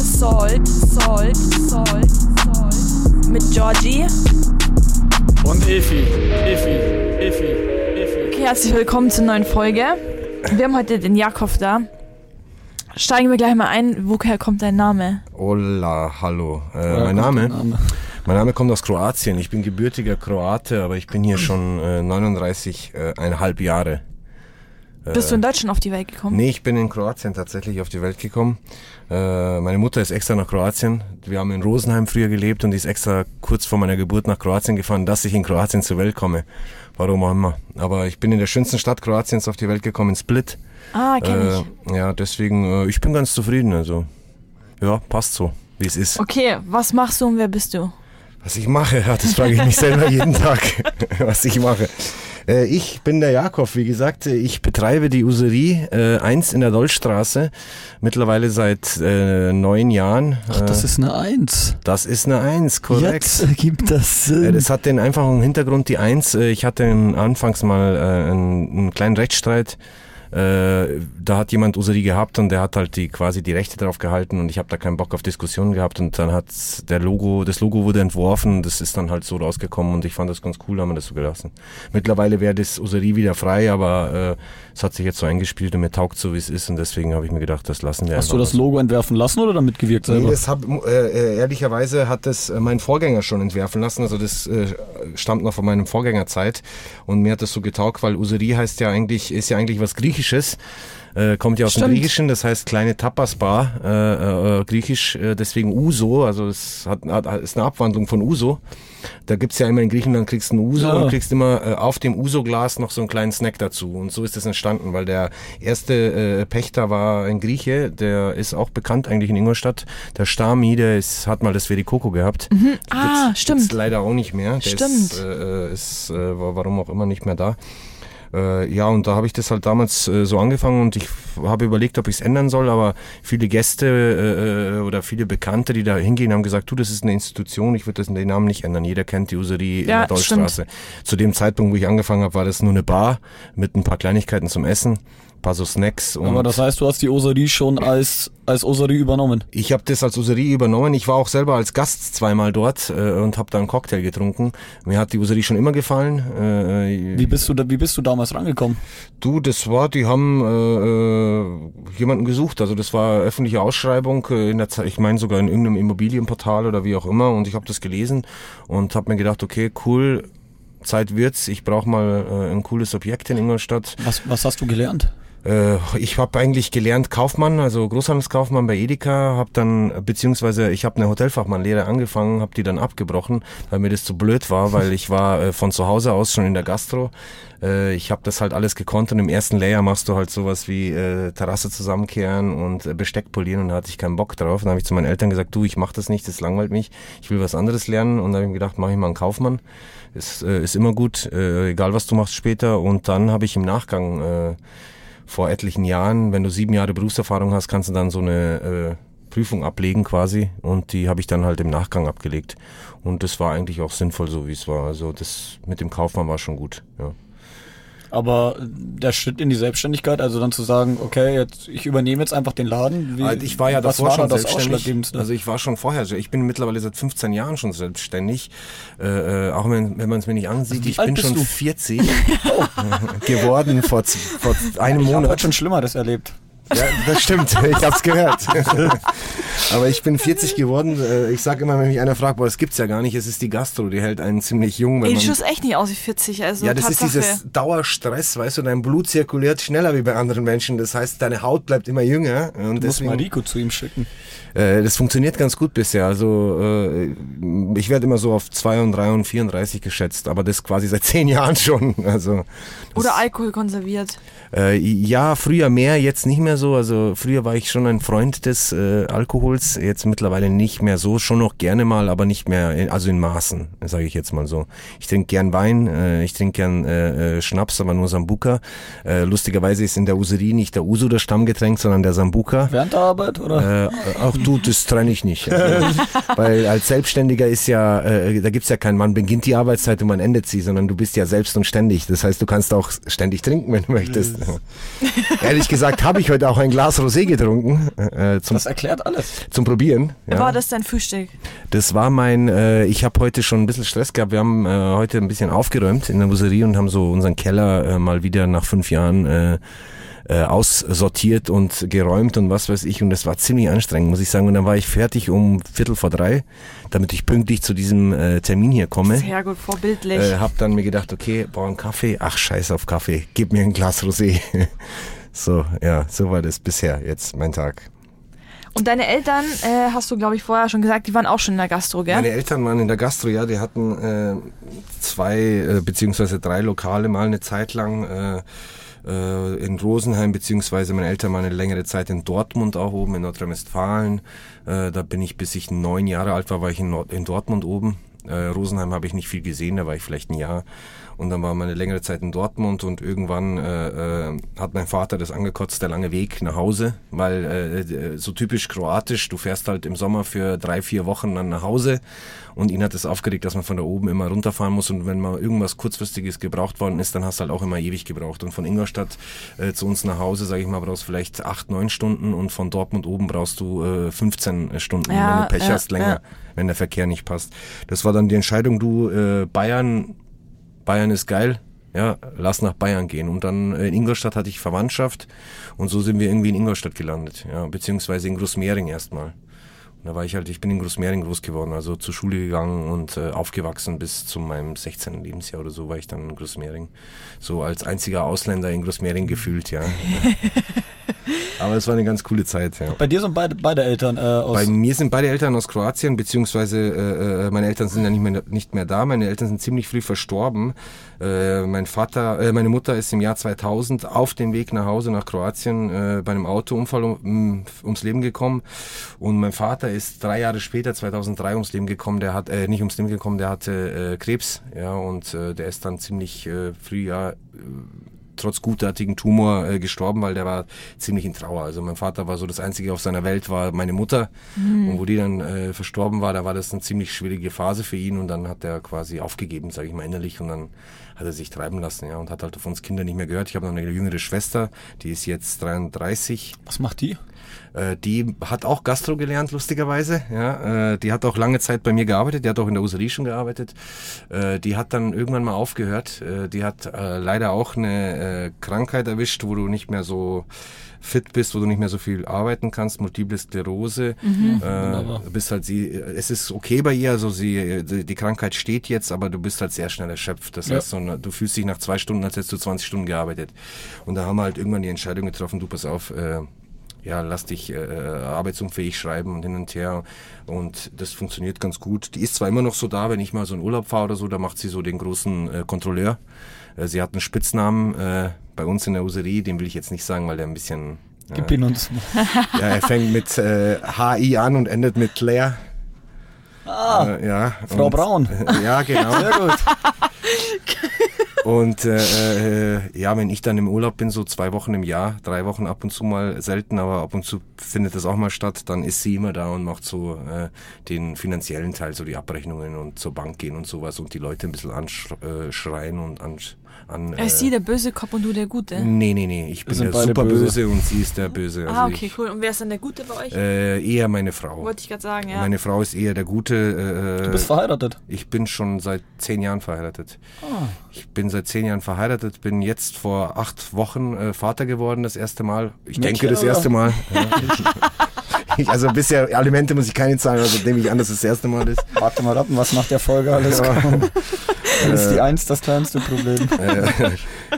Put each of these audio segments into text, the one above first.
ist Soul mit Georgie und Effi. Okay, herzlich willkommen zur neuen Folge. Wir haben heute den Jakob da. Steigen wir gleich mal ein. Woher kommt dein Name? Hola, hallo. Mein Name kommt aus Kroatien. Ich bin gebürtiger Kroate, aber ich bin hier schon 39,5 Jahre. Bist du in Deutschland auf die Welt gekommen? Nee, ich bin in Kroatien tatsächlich auf die Welt gekommen. Meine Mutter ist extra nach Kroatien. Wir haben in Rosenheim früher gelebt und die ist extra kurz vor meiner Geburt nach Kroatien gefahren, dass ich in Kroatien zur Welt komme. Warum auch immer. Aber ich bin in der schönsten Stadt Kroatiens auf die Welt gekommen, in Split. Ah, kenn ich. Ja, deswegen, ich bin ganz zufrieden. Also, ja, passt so, wie es ist. Okay, was machst du und wer bist du? Was ich mache, das frage ich mich selber jeden Tag, was ich mache. Ich bin der Jakob, wie gesagt, ich betreibe die Userie 1 in der Dollstraße, mittlerweile seit 9 Jahren. Ach, das ist eine 1. Das ist eine 1, korrekt. Jetzt ergibt das Sinn. Das hat den einfachen Hintergrund, die 1. Ich hatte anfangs mal einen kleinen Rechtsstreit. Da hat jemand Userie gehabt und der hat halt quasi die Rechte drauf gehalten und ich habe da keinen Bock auf Diskussionen gehabt und dann hat das Logo wurde entworfen, das ist dann halt so rausgekommen und ich fand das ganz cool, haben wir das so gelassen. Mittlerweile wäre das Userie wieder frei, aber es hat sich jetzt so eingespielt und mir taugt so, wie es ist und deswegen habe ich mir gedacht, das lassen wir. Hast du das Logo entwerfen lassen oder damit gewirkt selber? Nee, ehrlicherweise hat das mein Vorgänger schon entwerfen lassen, also das stammt noch von meinem Vorgängerzeit und mir hat das so getaugt, weil Userie ist ja eigentlich was Griechisches. Kommt ja aus dem Griechischen, das heißt kleine Tapas-Bar, griechisch, deswegen Uso, also es ist eine Abwandlung von Uso. Da gibt es ja immer in Griechenland, kriegst du einen Uso und kriegst immer auf dem Uso-Glas noch so einen kleinen Snack dazu und so ist das entstanden, weil der erste Pächter war ein Grieche, der ist auch bekannt eigentlich in Ingolstadt, der Stami, hat mal das Verikoko gehabt. Mhm. Ah, stimmt. Gibt's leider auch nicht mehr, der ist warum auch immer nicht mehr da. Ja, und da habe ich das halt damals so angefangen und ich habe überlegt, ob ich es ändern soll, aber viele Gäste oder viele Bekannte, die da hingehen, haben gesagt, das ist eine Institution, ich würde den Namen nicht ändern, jeder kennt die Userie in der Dollstraße. Zu dem Zeitpunkt, wo ich angefangen habe, war das nur eine Bar mit ein paar Kleinigkeiten zum Essen. Ein paar so Snacks. Und aber das heißt, du hast die Userie schon als Userie übernommen? Ich habe das als Userie übernommen. Ich war auch selber als Gast zweimal dort und habe da einen Cocktail getrunken. Mir hat die Userie schon immer gefallen. Wie bist du damals rangekommen? Die haben jemanden gesucht. Also das war öffentliche Ausschreibung, ich meine sogar in irgendeinem Immobilienportal oder wie auch immer. Und ich habe das gelesen und habe mir gedacht, okay, cool, Zeit wird's. Ich brauche mal ein cooles Objekt in Ingolstadt. Was hast du gelernt? Ich habe eigentlich gelernt Kaufmann, also Großhandelskaufmann bei Edeka, ich habe eine Hotelfachmannlehre angefangen, habe die dann abgebrochen, weil mir das zu blöd war, weil ich war von zu Hause aus schon in der Gastro. Ich habe das halt alles gekonnt und im ersten Layer machst du halt sowas wie Terrasse zusammenkehren und Besteck polieren und da hatte ich keinen Bock drauf. Dann habe ich zu meinen Eltern gesagt, ich mache das nicht, das langweilt mich, ich will was anderes lernen und da habe ich mir gedacht, mache ich mal einen Kaufmann. Ist immer gut, egal was du machst später und dann habe ich im Nachgang vor etlichen Jahren, wenn du 7 Jahre Berufserfahrung hast, kannst du dann so eine Prüfung ablegen quasi und die habe ich dann halt im Nachgang abgelegt und das war eigentlich auch sinnvoll so, wie es war, also das mit dem Kaufmann war schon gut, ja. Aber der Schritt in die Selbstständigkeit, also dann zu sagen, okay, ich übernehme jetzt einfach den Laden. Ich war ja davor schon selbstständig. Also ich war schon vorher, ich bin mittlerweile seit 15 Jahren schon selbstständig. Auch wenn man es mir nicht ansieht, ich bin schon 40 geworden vor einem Monat. Ich habe schon Schlimmeres erlebt. Ja, das stimmt, ich hab's gehört. Aber ich bin 40 geworden. Ich sag immer, wenn mich einer fragt, das gibt's ja gar nicht, es ist die Gastro, die hält einen ziemlich jung. Du schaust echt nicht aus wie 40. Also ja, das Tatsache. Ist dieses Dauerstress, weißt du, dein Blut zirkuliert schneller wie bei anderen Menschen. Das heißt, deine Haut bleibt immer jünger. Und deswegen muss Mariko zu ihm schicken. Das funktioniert ganz gut bisher. Also ich werde immer so auf 32 und 34 geschätzt, aber das quasi seit 10 Jahren schon. Also, oder Alkohol konserviert. Ja, früher mehr, jetzt nicht mehr so. Also früher war ich schon ein Freund des Alkohols, jetzt mittlerweile nicht mehr so, schon noch gerne mal, aber nicht mehr, in Maßen, sage ich jetzt mal so. Ich trinke gern Wein, ich trinke gern Schnaps, aber nur Sambuca. Lustigerweise ist in der Userie nicht der Uso das Stammgetränk, sondern der Sambuca. Während der Arbeit, oder? Das trenne ich nicht. Also, weil als Selbstständiger ist ja, da gibt's ja keinen, man beginnt die Arbeitszeit und man endet sie, sondern du bist ja selbst und ständig. Das heißt, du kannst auch ständig trinken, wenn du möchtest. Ehrlich gesagt habe ich heute auch ein Glas Rosé getrunken. Das erklärt alles. Zum Probieren. Ja. War das dein Frühstück? Das war mein, ich habe heute schon ein bisschen Stress gehabt. Wir haben heute ein bisschen aufgeräumt in der Buserie und haben so unseren Keller mal wieder nach 5 Jahren aussortiert und geräumt und was weiß ich, und das war ziemlich anstrengend, muss ich sagen, und dann war ich fertig um 3:15, damit ich pünktlich zu diesem Termin hier komme. Sehr gut, vorbildlich. Hab dann mir gedacht, okay, boah, einen Kaffee, ach scheiß auf Kaffee, gib mir ein Glas Rosé. So, ja, so war das bisher jetzt mein Tag. Und deine Eltern, hast du glaube ich vorher schon gesagt, die waren auch schon in der Gastro, gell? Meine Eltern waren in der Gastro, ja, die hatten 2 bzw. 3 Lokale mal eine Zeit lang, in Rosenheim, beziehungsweise meine Eltern waren eine längere Zeit in Dortmund auch oben, in Nordrhein-Westfalen. Da bin ich, bis ich 9 Jahre alt war, war ich in Dortmund oben. Rosenheim habe ich nicht viel gesehen, da war ich vielleicht ein Jahr. Und dann war meine längere Zeit in Dortmund und irgendwann hat mein Vater das angekotzt, der lange Weg nach Hause. Weil so typisch kroatisch, du fährst halt im Sommer für 3-4 Wochen dann nach Hause. Und ihn hat es das aufgeregt, dass man von da oben immer runterfahren muss. Und wenn mal irgendwas Kurzfristiges gebraucht worden ist, dann hast du halt auch immer ewig gebraucht. Und von Ingolstadt zu uns nach Hause, sage ich mal, brauchst du vielleicht 8-9 Stunden. Und von Dortmund oben brauchst du 15 Stunden, ja, wenn du Pech hast, länger, wenn der Verkehr nicht passt. Das war dann die Entscheidung, du, Bayern ist geil, ja, lass nach Bayern gehen. Und dann in Ingolstadt hatte ich Verwandtschaft und so sind wir irgendwie in Ingolstadt gelandet, ja, beziehungsweise in Großmehring erstmal. Da war ich halt, ich bin in Großmehring groß geworden, also zur Schule gegangen und aufgewachsen bis zu meinem 16. Lebensjahr oder so war ich dann in Großmehring. So als einziger Ausländer in Großmehring gefühlt, ja. Aber es war eine ganz coole Zeit, ja. Bei dir sind beide Eltern aus... Bei mir sind beide Eltern aus Kroatien, beziehungsweise meine Eltern sind ja nicht mehr da. Meine Eltern sind ziemlich früh verstorben. Meine Mutter ist im Jahr 2000 auf dem Weg nach Hause nach Kroatien bei einem Autounfall ums Leben gekommen. Und mein Vater ist 3 Jahre später, 2003, ums Leben gekommen. Der hat nicht ums Leben gekommen, der hatte Krebs. Ja, und der ist dann ziemlich früh, ja... trotz gutartigen Tumor gestorben, weil der war ziemlich in Trauer. Also mein Vater war so das Einzige auf seiner Welt, war meine Mutter. Mhm. Und wo die dann verstorben war, da war das eine ziemlich schwierige Phase für ihn. Und dann hat er quasi aufgegeben, sage ich mal innerlich. Und dann hat er sich treiben lassen, ja, und hat halt auf uns Kinder nicht mehr gehört. Ich habe noch eine jüngere Schwester, die ist jetzt 33. Was macht die? Die hat auch Gastro gelernt, lustigerweise. Ja, die hat auch lange Zeit bei mir gearbeitet, die hat auch in der Userie schon gearbeitet. Die hat dann irgendwann mal aufgehört. Die hat leider auch eine Krankheit erwischt, wo du nicht mehr so fit bist, wo du nicht mehr so viel arbeiten kannst, Multiple Sklerose. Mhm. Bist halt sie. Es ist okay bei ihr, also die Krankheit steht jetzt, aber du bist halt sehr schnell erschöpft. Das heißt, du fühlst dich nach 2 Stunden, als hättest du 20 Stunden gearbeitet. Und da haben wir halt irgendwann die Entscheidung getroffen, du pass auf, ja, lass dich arbeitsunfähig schreiben und hin und her, und das funktioniert ganz gut. Die ist zwar immer noch so da, wenn ich mal so in Urlaub fahre oder so, da macht sie so den großen Kontrolleur. Sie hat einen Spitznamen bei uns in der Userie, den will ich jetzt nicht sagen, weil der ein bisschen... Gib ihn uns. Ja, er fängt mit HI an und endet mit Claire. Ah, ja, Frau und, Braun. Ja, genau. Sehr gut. Und ja, wenn ich dann im Urlaub bin, so 2 Wochen im Jahr, 3 Wochen ab und zu mal, selten, aber ab und zu findet das auch mal statt, dann ist sie immer da und macht so den finanziellen Teil, so die Abrechnungen und zur Bank gehen und sowas und die Leute ein bisschen anschreien und an. Ist sie der böse Kopf und du der Gute? Nee, ich bin der super Böse und sie ist der Böse. Also okay, cool. Und wer ist dann der Gute bei euch? Eher meine Frau. Wollte ich gerade sagen, ja. Meine Frau ist eher der Gute. Du bist verheiratet? Ich bin schon seit 10 Jahren verheiratet. Oh. Ich bin seit 10 Jahren verheiratet, bin jetzt vor 8 Wochen Vater geworden, das erste Mal. Ich denke, das erste Mal. Also bisher Alimente muss ich keine zahlen, also nehme ich an, dass es das erste Mal ist. Warte mal ab, was macht der Folge alles? Dann ist die 1 das kleinste Problem.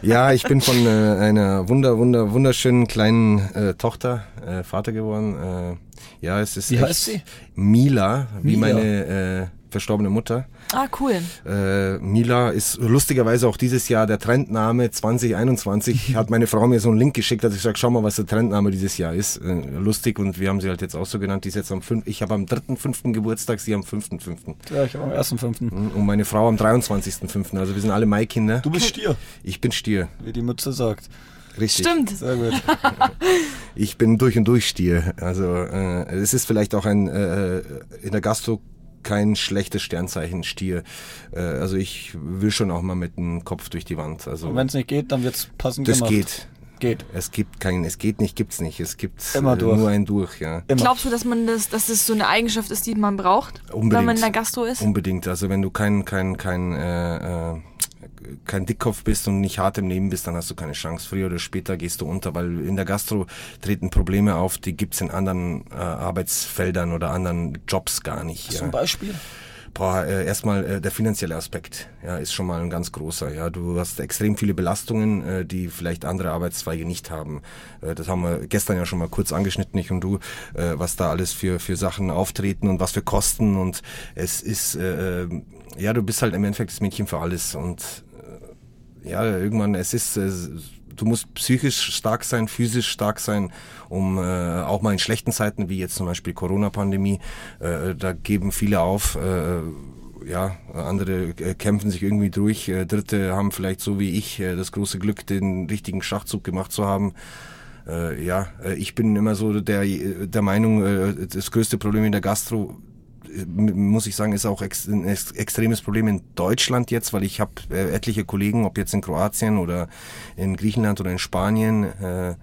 Ja, ich bin von einer wunderschönen kleinen Tochter Vater geworden. Ja, es ist. Wie heißt sie? Mila, wie meine verstorbene Mutter. Ah, cool. Mila ist lustigerweise auch dieses Jahr der Trendname 2021. Hat meine Frau mir so einen Link geschickt, dass ich sage, schau mal, was der Trendname dieses Jahr ist. Lustig, und wir haben sie halt jetzt auch so genannt. Die ist jetzt ich habe am 3.5. Geburtstag, sie am 5.5. Ja, ich habe am 1.5. Und meine Frau am 23.5. Also wir sind alle Mai-Kinder. Du bist Stier. Ich bin Stier. Wie die Mütze sagt. Richtig. Stimmt. Sehr gut. Ich bin durch und durch Stier. Also es ist vielleicht auch in der Gastro kein schlechtes Sternzeichen Stier. Also ich will schon auch mal mit dem Kopf durch die Wand. Also wenn es nicht geht, dann wird's passend gemacht. Das geht. Geht. Es gibt keinen, es geht nicht, gibt's nicht. Es gibt nur ein Durch, ja. Immer. Glaubst du, dass man das, dass das so eine Eigenschaft ist, die man braucht, unbedingt, wenn man in der Gastro ist? Unbedingt. Also wenn du kein Dickkopf bist und nicht hart im Leben bist, dann hast du keine Chance. Früher oder später gehst du unter, weil in der Gastro treten Probleme auf, die gibt's in anderen Arbeitsfeldern oder anderen Jobs gar nicht. Zum Beispiel? Erstmal der finanzielle Aspekt, ja, ist schon mal ein ganz großer. Ja, du hast extrem viele Belastungen, die vielleicht andere Arbeitszweige nicht haben. Das haben wir gestern ja schon mal kurz angeschnitten, ich und du, was da alles für Sachen auftreten und was für Kosten. Und es ist, ja, du bist halt im Endeffekt das Mädchen für alles. Und ja, irgendwann, es ist... Du musst psychisch stark sein, physisch stark sein, um auch mal in schlechten Zeiten, wie jetzt zum Beispiel Corona-Pandemie, da geben viele auf, ja, andere kämpfen sich irgendwie durch, Dritte haben vielleicht so wie ich das große Glück, den richtigen Schachzug gemacht zu haben. Ja, ich bin immer so der Meinung, das größte Problem in der Gastro, muss ich sagen, ist auch ein extremes Problem in Deutschland jetzt, weil ich habe etliche Kollegen, ob jetzt in Kroatien oder in Griechenland oder in Spanien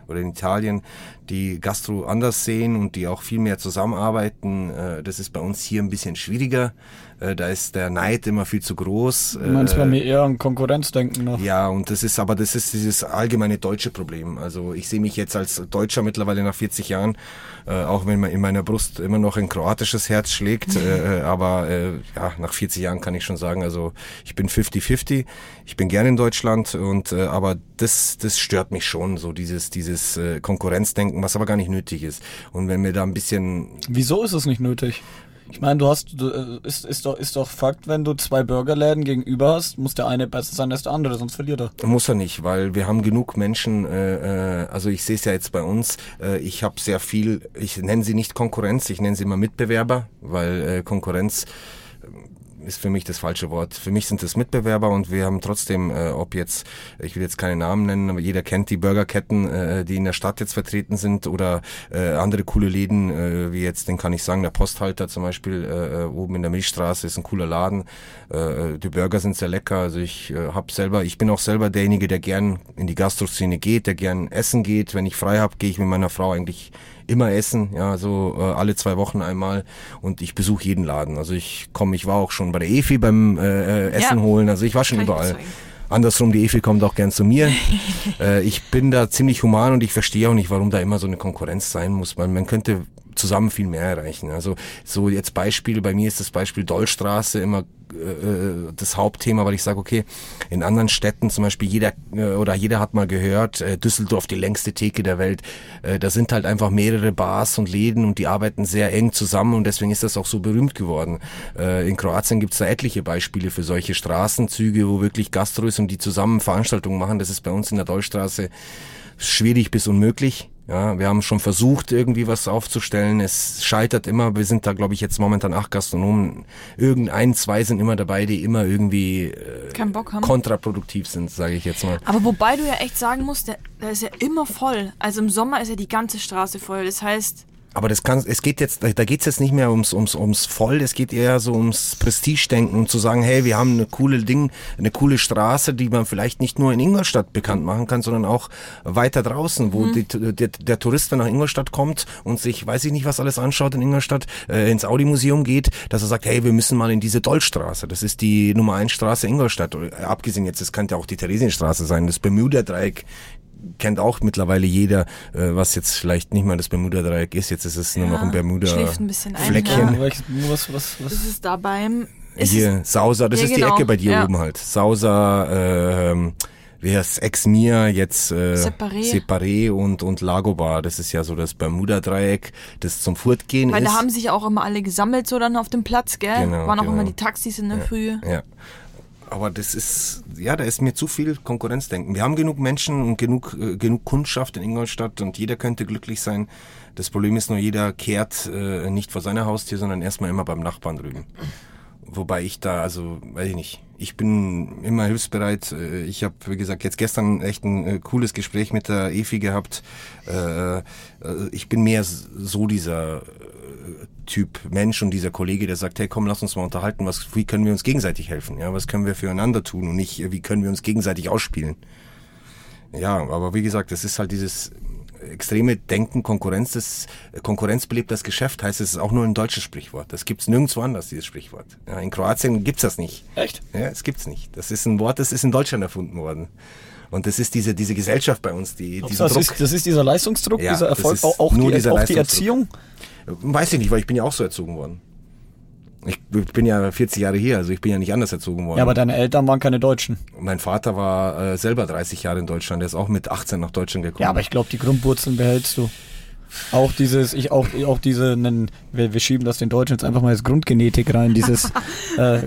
oder in Italien, die Gastro anders sehen und die auch viel mehr zusammenarbeiten. Das ist bei uns hier ein bisschen schwieriger. Da ist der Neid immer viel zu groß. Du meinst, wenn wir eher an Konkurrenzdenken noch. Ja, und das ist dieses allgemeine deutsche Problem. Also ich sehe mich jetzt als Deutscher mittlerweile nach 40 Jahren, auch wenn in meiner Brust immer noch ein kroatisches Herz schlägt, aber ja, nach 40 Jahren kann ich schon sagen, also ich bin 50-50, ich bin gerne in Deutschland, und aber das stört mich schon, so dieses Konkurrenzdenken, was aber gar nicht nötig ist. Und wenn wir da ein bisschen... Wieso ist es nicht nötig? Ich meine, ist doch Fakt, wenn du zwei Burgerläden gegenüber hast, muss der eine besser sein als der andere, sonst verliert er. Muss er nicht, weil wir haben genug Menschen, also ich sehe es ja jetzt bei uns, ich habe sehr viel, ich nenne sie nicht Konkurrenz, ich nenne sie immer Mitbewerber, weil Konkurrenz ist für mich das falsche Wort. Für mich sind das Mitbewerber, und wir haben trotzdem, ob jetzt, ich will jetzt keine Namen nennen, aber jeder kennt die Burgerketten, die in der Stadt jetzt vertreten sind, oder andere coole Läden, wie jetzt, den kann ich sagen, der Posthalter zum Beispiel, oben in der Milchstraße ist ein cooler Laden. Die Burger sind sehr lecker, also ich ich bin auch selber derjenige, der gern in die Gastroszene geht, der gern essen geht. Wenn ich frei habe, gehe ich mit meiner Frau eigentlich immer essen, ja, so alle 2 Wochen einmal, und ich besuche jeden Laden. Also ich war auch schon bei der Efi beim Essen holen, also ich war schon überall. Andersrum, die Efi kommt auch gern zu mir. Ich bin da ziemlich human, und ich verstehe auch nicht, warum da immer so eine Konkurrenz sein muss. Man könnte zusammen viel mehr erreichen. Also so jetzt Beispiel, bei mir ist das Beispiel Dollstraße immer das Hauptthema, weil ich sage, okay, in anderen Städten zum Beispiel, jeder hat mal gehört, Düsseldorf, die längste Theke der Welt, da sind halt einfach mehrere Bars und Läden, und die arbeiten sehr eng zusammen, und deswegen ist das auch so berühmt geworden. In Kroatien gibt's da etliche Beispiele für solche Straßenzüge, wo wirklich Gastro ist und die zusammen Veranstaltungen machen. Das ist bei uns in der Dollstraße schwierig bis unmöglich. Ja, wir haben schon versucht, irgendwie was aufzustellen. Es scheitert immer. Wir sind da, glaube ich, jetzt momentan 8 Gastronomen. Irgendein, 2 sind immer dabei, die immer irgendwie keinen Bock haben, kontraproduktiv sind, sage ich jetzt mal. Aber wobei du ja echt sagen musst, der ist ja immer voll. Also im Sommer ist ja die ganze Straße voll. Das heißt... Aber da geht's jetzt nicht mehr ums voll, es geht eher so ums Prestigedenken, um zu sagen, hey, wir haben eine coole Straße, die man vielleicht nicht nur in Ingolstadt bekannt machen kann, sondern auch weiter draußen, wo der Tourist, wenn nach Ingolstadt kommt und sich, weiß ich nicht, was alles anschaut in Ingolstadt, ins Audi-Museum geht, dass er sagt, hey, wir müssen mal in diese Dollstraße, das ist die Nummer 1 Straße Ingolstadt, oder, abgesehen jetzt, das könnte ja auch die Theresienstraße sein, das Bermuda-Dreieck. Kennt auch mittlerweile jeder, was jetzt vielleicht nicht mal das Bermuda-Dreieck ist. Jetzt ist es nur noch ein Bermuda-Fleckchen. Ja. Was ist es da beim... Hier, Sausa, das ist genau. Die Ecke bei dir oben halt. Sausa, wie heißt Ex Mia, jetzt Separé und Lagobar. Das ist ja so das Bermuda-Dreieck, das zum Furtgehen ist. Weil da haben sich auch immer alle gesammelt, so dann auf dem Platz, gell? Genau, waren auch immer die Taxis in der Früh. Ja. Aber das ist, ja, da ist mir zu viel Konkurrenzdenken. Wir haben genug Menschen und genug Kundschaft in Ingolstadt, und jeder könnte glücklich sein. Das Problem ist nur, jeder kehrt nicht vor seiner Haustür, sondern erstmal immer beim Nachbarn drüben. Wobei ich da, also, weiß ich nicht, ich bin immer hilfsbereit. Ich habe, wie gesagt, jetzt gestern echt ein cooles Gespräch mit der Efi gehabt. Ich bin mehr so dieser Typ Mensch und dieser Kollege, der sagt, hey, komm, lass uns mal unterhalten, wie können wir uns gegenseitig helfen? Ja, was können wir füreinander tun, und nicht, wie können wir uns gegenseitig ausspielen? Ja, aber wie gesagt, es ist halt dieses extreme Denken, konkurrenzbelebt das Geschäft, heißt es, ist auch nur ein deutsches Sprichwort. Das gibt es nirgendwo anders, dieses Sprichwort. Ja, in Kroatien gibt es das nicht. Echt? Ja, es gibt es nicht. Das ist ein Wort, das ist in Deutschland erfunden worden. Und das ist diese Gesellschaft bei uns, dieser Druck. Das ist dieser Leistungsdruck, ja, dieser Erfolg, auch die Erziehung? Weiß ich nicht, weil ich bin ja auch so erzogen worden. Ich bin ja 40 Jahre hier, also ich bin ja nicht anders erzogen worden. Ja, aber deine Eltern waren keine Deutschen. Mein Vater war selber 30 Jahre in Deutschland, der ist auch mit 18 nach Deutschland gekommen. Ja, aber ich glaube, die Grundwurzeln behältst du. Auch dieses, wir schieben das den Deutschen jetzt einfach mal als Grundgenetik rein, dieses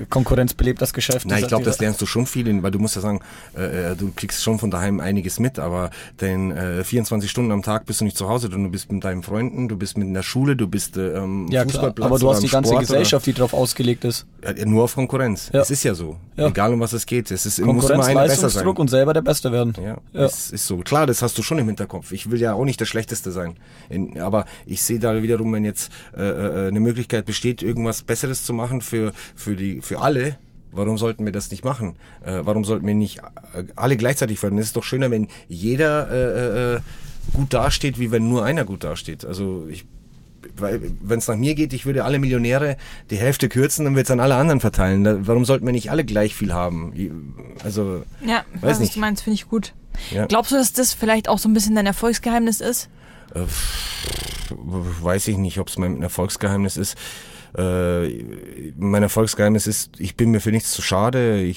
konkurrenzbelebt das Geschäft. Na, ich glaube, das lernst du schon viel, weil du musst ja sagen, du kriegst schon von daheim einiges mit, aber denn 24 Stunden am Tag bist du nicht zu Hause, du bist mit deinen Freunden, du bist in der Schule, du bist ja, Fußballplatz klar, aber du hast die ganze Sport Gesellschaft, die drauf ausgelegt ist. Ja, nur auf Konkurrenz. Ja. Es ist ja so. Ja. Egal, um was es geht. Es ist, Konkurrenz, muss immer einer besser sein. Und selber der Beste werden. Ja, ja. Es ist so. Klar, das hast du schon im Hinterkopf. Ich will ja auch nicht der Schlechteste sein. Aber ich sehe da wiederum, wenn jetzt eine Möglichkeit besteht, irgendwas Besseres zu machen für alle, warum sollten wir das nicht machen? Warum sollten wir nicht alle gleichzeitig fördern? Es ist doch schöner, wenn jeder gut dasteht, wie wenn nur einer gut dasteht. Also wenn es nach mir geht, ich würde alle Millionäre die Hälfte kürzen und würde es an alle anderen verteilen. Warum sollten wir nicht alle gleich viel haben? Also, ja, weiß nicht. Was du meinst, finde ich gut. Ja. Glaubst du, dass das vielleicht auch so ein bisschen dein Erfolgsgeheimnis ist? Weiß ich nicht, ob es mein Erfolgsgeheimnis ist. Mein Erfolgsgeheimnis ist, ich bin mir für nichts zu schade.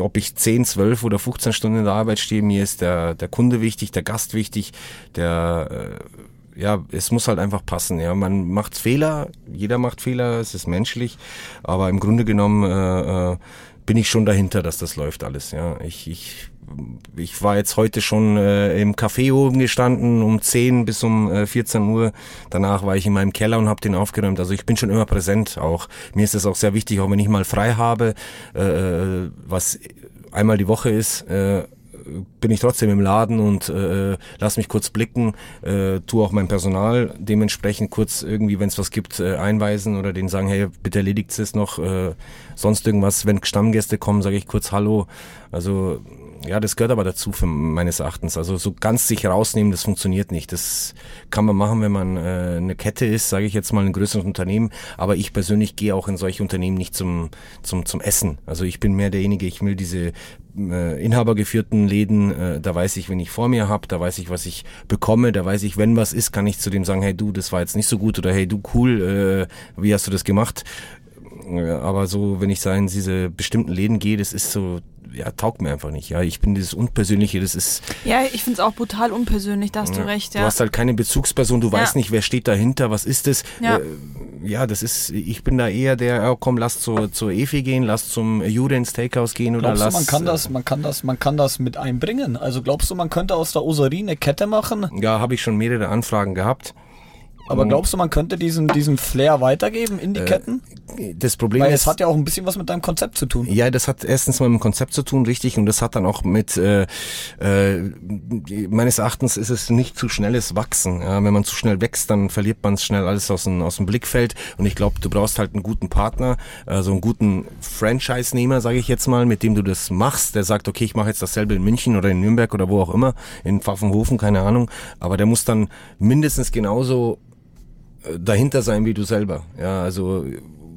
Ob ich 10, 12 oder 15 Stunden in der Arbeit stehe, mir ist der Kunde wichtig, der Gast wichtig, ja, es muss halt einfach passen. Ja, man macht Fehler, jeder macht Fehler, es ist menschlich, aber im Grunde genommen bin ich schon dahinter, dass das läuft alles. Ja, ich war jetzt heute schon im Café oben gestanden, um 10 bis um 14 Uhr. Danach war ich in meinem Keller und habe den aufgeräumt. Also ich bin schon immer präsent auch. Mir ist das auch sehr wichtig, auch wenn ich mal frei habe, was einmal die Woche ist, bin ich trotzdem im Laden und lass mich kurz blicken, tue auch mein Personal dementsprechend kurz irgendwie, wenn es was gibt, einweisen oder denen sagen, hey, bitte erledigt es noch, sonst irgendwas. Wenn Stammgäste kommen, sage ich kurz Hallo. Also ja, das gehört aber dazu meines Erachtens. Also so ganz sich rausnehmen, das funktioniert nicht. Das kann man machen, wenn man eine Kette ist, sage ich jetzt mal, ein größeres Unternehmen. Aber ich persönlich gehe auch in solche Unternehmen nicht zum Essen. Also ich bin mehr derjenige, ich will diese inhabergeführten Läden, da weiß ich, wen ich vor mir habe, da weiß ich, was ich bekomme, da weiß ich, wenn was ist, kann ich zu dem sagen, hey du, das war jetzt nicht so gut oder hey du, cool, wie hast du das gemacht? Aber so, wenn ich da in diese bestimmten Läden gehe, das ist so, ja, taugt mir einfach nicht. Ja, ich bin dieses Unpersönliche, das ist... Ja, ich finde es auch brutal unpersönlich, da hast du recht, ja. Du hast halt keine Bezugsperson, du weißt nicht, wer steht dahinter, was ist das? Ja, das ist, ich bin da eher der, komm, lass zur Efi gehen, lass zum Juden Steakhouse gehen oder glaubst lass... Glaubst du, man kann das mit einbringen? Also glaubst du, man könnte aus der Oserie eine Kette machen? Ja, habe ich schon mehrere Anfragen gehabt. Aber glaubst du, man könnte diesen Flair weitergeben in die Ketten? Das Problem weil es hat ja auch ein bisschen was mit deinem Konzept zu tun. Ja, das hat erstens mal mit dem Konzept zu tun, richtig. Und das hat dann auch mit, meines Erachtens ist es nicht zu schnelles Wachsen. Ja, wenn man zu schnell wächst, dann verliert man schnell alles aus dem Blickfeld. Und ich glaube, du brauchst halt einen guten Partner, also einen guten Franchise-Nehmer, sage ich jetzt mal, mit dem du das machst. Der sagt, okay, ich mache jetzt dasselbe in München oder in Nürnberg oder wo auch immer, in Pfaffenhofen, keine Ahnung. Aber der muss dann mindestens genauso dahinter sein wie du selber. Ja, also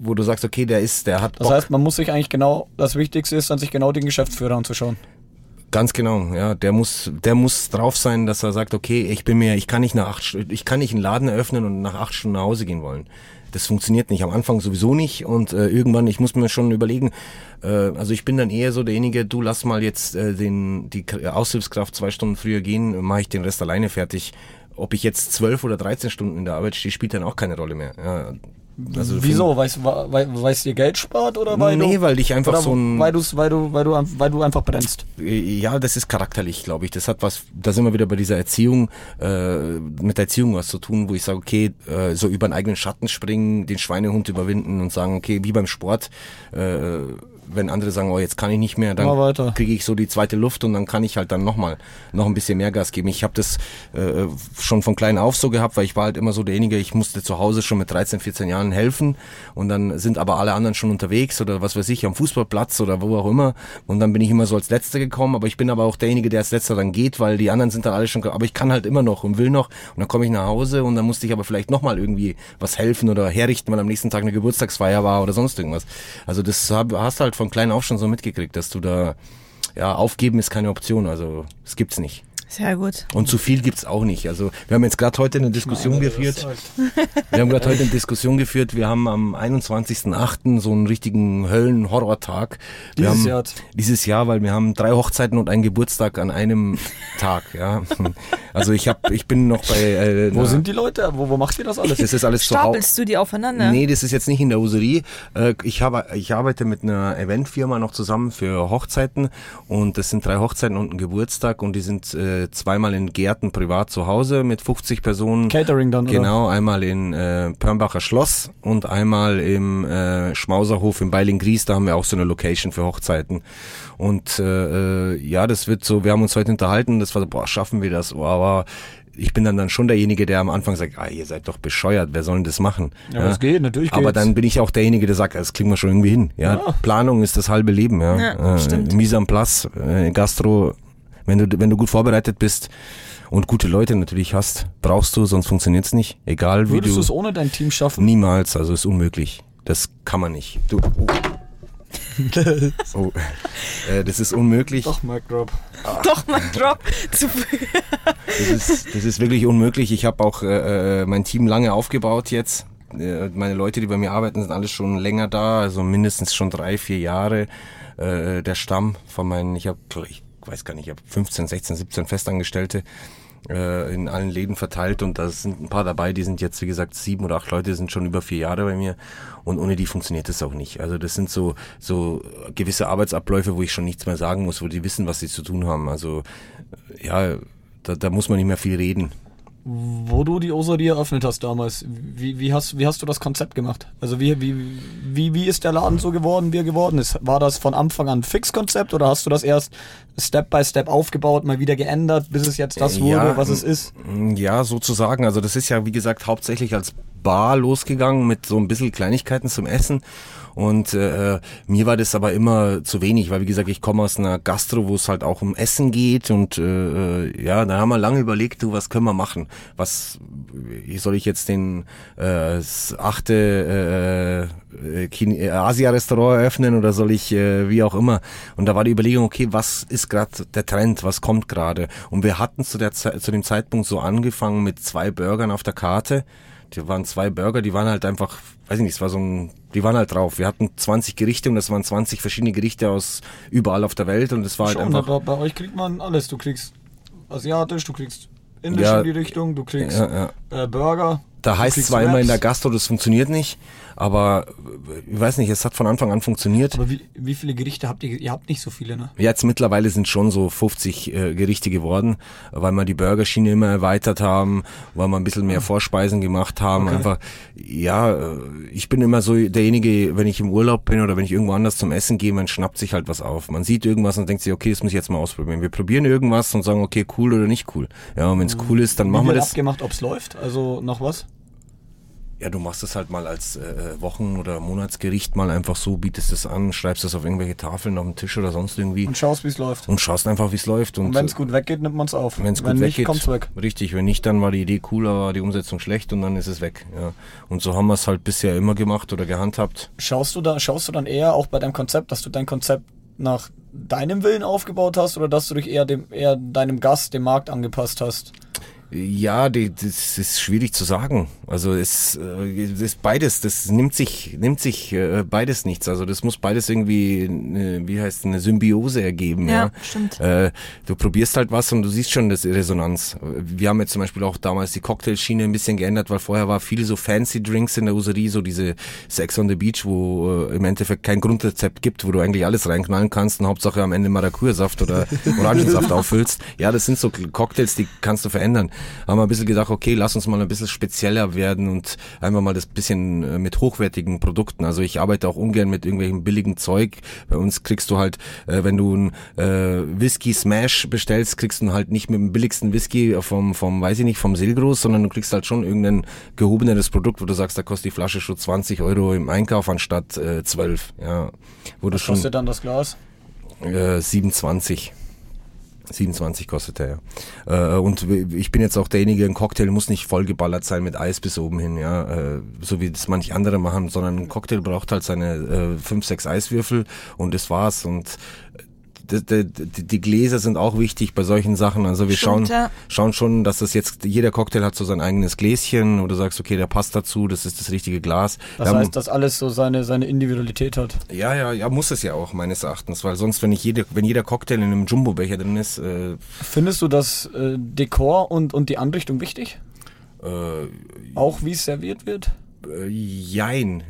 wo du sagst, okay, der hat Bock. Das heißt, man muss sich eigentlich genau, das Wichtigste ist, dann sich genau den Geschäftsführer anzuschauen. Ganz genau, ja, der muss drauf sein, dass er sagt, okay, ich kann nicht einen Laden eröffnen und nach 8 Stunden nach Hause gehen wollen. Das funktioniert nicht, am Anfang sowieso nicht und irgendwann, ich muss mir schon überlegen, also ich bin dann eher so derjenige, du lass mal jetzt die Aushilfskraft 2 Stunden früher gehen, mache ich den Rest alleine fertig. Ob ich jetzt 12 oder 13 Stunden in der Arbeit stehe, spielt dann auch keine Rolle mehr. Ja, also wieso? Weil es dir Geld spart oder weil du? Nee, weil dich einfach so ein weil du einfach brennst. Ja, das ist charakterlich, glaube ich. Das hat was, da sind wir wieder bei dieser Erziehung, mit der Erziehung was zu tun, wo ich sage, okay, so über den eigenen Schatten springen, den Schweinehund überwinden und sagen, okay, wie beim Sport, wenn andere sagen, oh, jetzt kann ich nicht mehr, dann kriege ich so die zweite Luft und dann kann ich halt dann nochmal, noch ein bisschen mehr Gas geben. Ich habe das schon von klein auf so gehabt, weil ich war halt immer so derjenige, ich musste zu Hause schon mit 13, 14 Jahren helfen und dann sind aber alle anderen schon unterwegs oder was weiß ich, am Fußballplatz oder wo auch immer und dann bin ich immer so als Letzter gekommen, aber ich bin aber auch derjenige, der als Letzter dann geht, weil die anderen sind dann alle schon, aber ich kann halt immer noch und will noch und dann komme ich nach Hause und dann musste ich aber vielleicht nochmal irgendwie was helfen oder herrichten, weil am nächsten Tag eine Geburtstagsfeier war oder sonst irgendwas. Also das hast du halt von klein auf schon so mitgekriegt, dass du da, ja, aufgeben ist keine Option, also es gibt's nicht. Sehr gut. Und zu viel gibt's auch nicht. Also wir haben jetzt gerade heute eine Diskussion geführt. Wir haben am 21.08. so einen richtigen Höllen-Horror-Tag. Dieses Jahr, weil wir haben 3 Hochzeiten und einen Geburtstag an einem Tag. Ja. Also ich bin noch bei... wo sind die Leute? Wo macht ihr das alles? Das ist alles stapelst du die aufeinander? Nee, das ist jetzt nicht in der Userie. Ich arbeite mit einer Eventfirma noch zusammen für Hochzeiten und das sind 3 Hochzeiten und ein Geburtstag und die sind... zweimal in Gärten privat zu Hause mit 50 Personen. Catering dann, oder? Genau, einmal in Pörnbacher Schloss und einmal im Schmauserhof in Beilingries, da haben wir auch so eine Location für Hochzeiten. Und ja, das wird so, wir haben uns heute unterhalten, das war so, boah, schaffen wir das, aber ich bin dann schon derjenige, der am Anfang sagt, ah, ihr seid doch bescheuert, wer soll denn das machen? Ja, ja. Das geht, natürlich geht's. Aber dann bin ich auch derjenige, der sagt, das kriegen wir schon irgendwie hin. Ja, ja. Planung ist das halbe Leben. Ja, ja, stimmt. Mise en place, Gastro, wenn du gut vorbereitet bist und gute Leute natürlich hast, brauchst du, sonst funktioniert's nicht. Egal wie du... Würdest du es ohne dein Team schaffen? Niemals, also ist unmöglich. Das kann man nicht. Das ist unmöglich. Doch, Mic Drop. Ah. Doch, Mic Drop. Das ist wirklich unmöglich. Ich habe auch mein Team lange aufgebaut jetzt. Meine Leute, die bei mir arbeiten, sind alle schon länger da, also mindestens schon 3-4 Jahre. Der Stamm von meinen... Ich habe 15, 16, 17 Festangestellte in allen Läden verteilt und da sind ein paar dabei, die sind jetzt, wie gesagt, 7 oder 8 Leute, sind schon über 4 Jahre bei mir und ohne die funktioniert das auch nicht. Also das sind so gewisse Arbeitsabläufe, wo ich schon nichts mehr sagen muss, wo die wissen, was sie zu tun haben. Also ja, da muss man nicht mehr viel reden. Wo du die Oserie eröffnet hast damals, wie hast du das Konzept gemacht? Also wie ist der Laden so geworden, wie er geworden ist? War das von Anfang an ein Fixkonzept oder hast du das erst Step by Step aufgebaut, mal wieder geändert, bis es jetzt das wurde, was es ist? Ja, sozusagen. Also das ist ja, wie gesagt, hauptsächlich als Bar losgegangen mit so ein bisschen Kleinigkeiten zum Essen. Und mir war das aber immer zu wenig, weil wie gesagt, ich komme aus einer Gastro, wo es halt auch um Essen geht und ja, da haben wir lange überlegt, was können wir machen? Was soll ich jetzt das 8. Asia-Restaurant eröffnen oder soll ich wie auch immer? Und da war die Überlegung, okay, was ist gerade der Trend, was kommt gerade? Und wir hatten zu dem Zeitpunkt so angefangen mit 2 Burgern auf der Karte. Die waren 2 Burger, die waren halt einfach, weiß ich nicht, die waren halt drauf. Wir hatten 20 Gerichte und das waren 20 verschiedene Gerichte aus überall auf der Welt und das war halt einfach... Bei euch kriegt man alles, du kriegst asiatisch, du kriegst indisch in die Richtung, du kriegst Burger... Da heißt es zwar immer in der Gastro, das funktioniert nicht, aber ich weiß nicht, es hat von Anfang an funktioniert. Aber wie viele Gerichte habt ihr? Ihr habt nicht so viele, ne? Jetzt mittlerweile sind schon so 50 Gerichte geworden, weil wir die Burgerschiene immer erweitert haben, weil wir ein bisschen mehr Vorspeisen gemacht haben. Okay. Einfach, ja, ich bin immer so derjenige, wenn ich im Urlaub bin oder wenn ich irgendwo anders zum Essen gehe, man schnappt sich halt was auf. Man sieht irgendwas und denkt sich, okay, das muss ich jetzt mal ausprobieren. Wir probieren irgendwas und sagen, okay, cool oder nicht cool. Ja, und wenn es cool ist, dann machen wir das. Abgemacht, ob es läuft? Also noch was? Ja, du machst es halt mal als Wochen- oder Monatsgericht mal einfach so, bietest es an, schreibst es auf irgendwelche Tafeln, auf den Tisch oder sonst irgendwie. Und schaust, wie es läuft. Und schaust einfach, wie es läuft. Und wenn es gut weggeht, nimmt man es auf. Wenn's gut weggeht, nicht, kommt's weg. Richtig, wenn nicht, dann war die Idee cool, aber die Umsetzung schlecht und dann ist es weg. Ja. Und so haben wir es halt bisher immer gemacht oder gehandhabt. Schaust du dann eher auch bei deinem Konzept, dass du dein Konzept nach deinem Willen aufgebaut hast oder dass du dich eher deinem Gast, dem Markt angepasst hast? Ja, das ist schwierig zu sagen. Also es ist beides. Das nimmt sich beides nichts. Also das muss beides irgendwie, eine Symbiose ergeben. Ja, stimmt. Du probierst halt was und du siehst schon das Resonanz. Wir haben jetzt zum Beispiel auch damals die Cocktailschiene ein bisschen geändert, weil vorher war viel so fancy Drinks in der Userie, so diese Sex on the Beach, wo im Endeffekt kein Grundrezept gibt, wo du eigentlich alles reinknallen kannst und Hauptsache am Ende Maracuja-Saft oder Orangensaft auffüllst. Ja, das sind so Cocktails, die kannst du verändern. haben wir ein bisschen gedacht, okay, lass uns mal ein bisschen spezieller werden und einfach mal das bisschen mit hochwertigen Produkten. Also ich arbeite auch ungern mit irgendwelchen billigen Zeug. Bei uns kriegst du halt, wenn du einen Whisky Smash bestellst, kriegst du halt nicht mit dem billigsten Whisky vom weiß ich nicht, vom Silgros, sondern du kriegst halt schon irgendein gehobeneres Produkt, wo du sagst, da kostet die Flasche schon 20 Euro im Einkauf anstatt 12. Ja, wo du schon, kostet dann das Glas? 27. 27 kostet er, ja. Und ich bin jetzt auch derjenige, ein Cocktail muss nicht vollgeballert sein mit Eis bis oben hin, ja, so wie das manche andere machen, sondern ein Cocktail braucht halt seine 5, 6 Eiswürfel und das war's. Und die Gläser sind auch wichtig bei solchen Sachen. Also wir schauen schon, dass das jetzt, jeder Cocktail hat so sein eigenes Gläschen, wo du sagst, okay, der passt dazu, das ist das richtige Glas. Das heißt, dass alles so seine Individualität hat. Ja, muss es ja auch, meines Erachtens, weil sonst, wenn jeder Cocktail in einem Jumbo-Becher drin ist... Findest du das Dekor und die Anrichtung wichtig? Auch wie es serviert wird? Jein.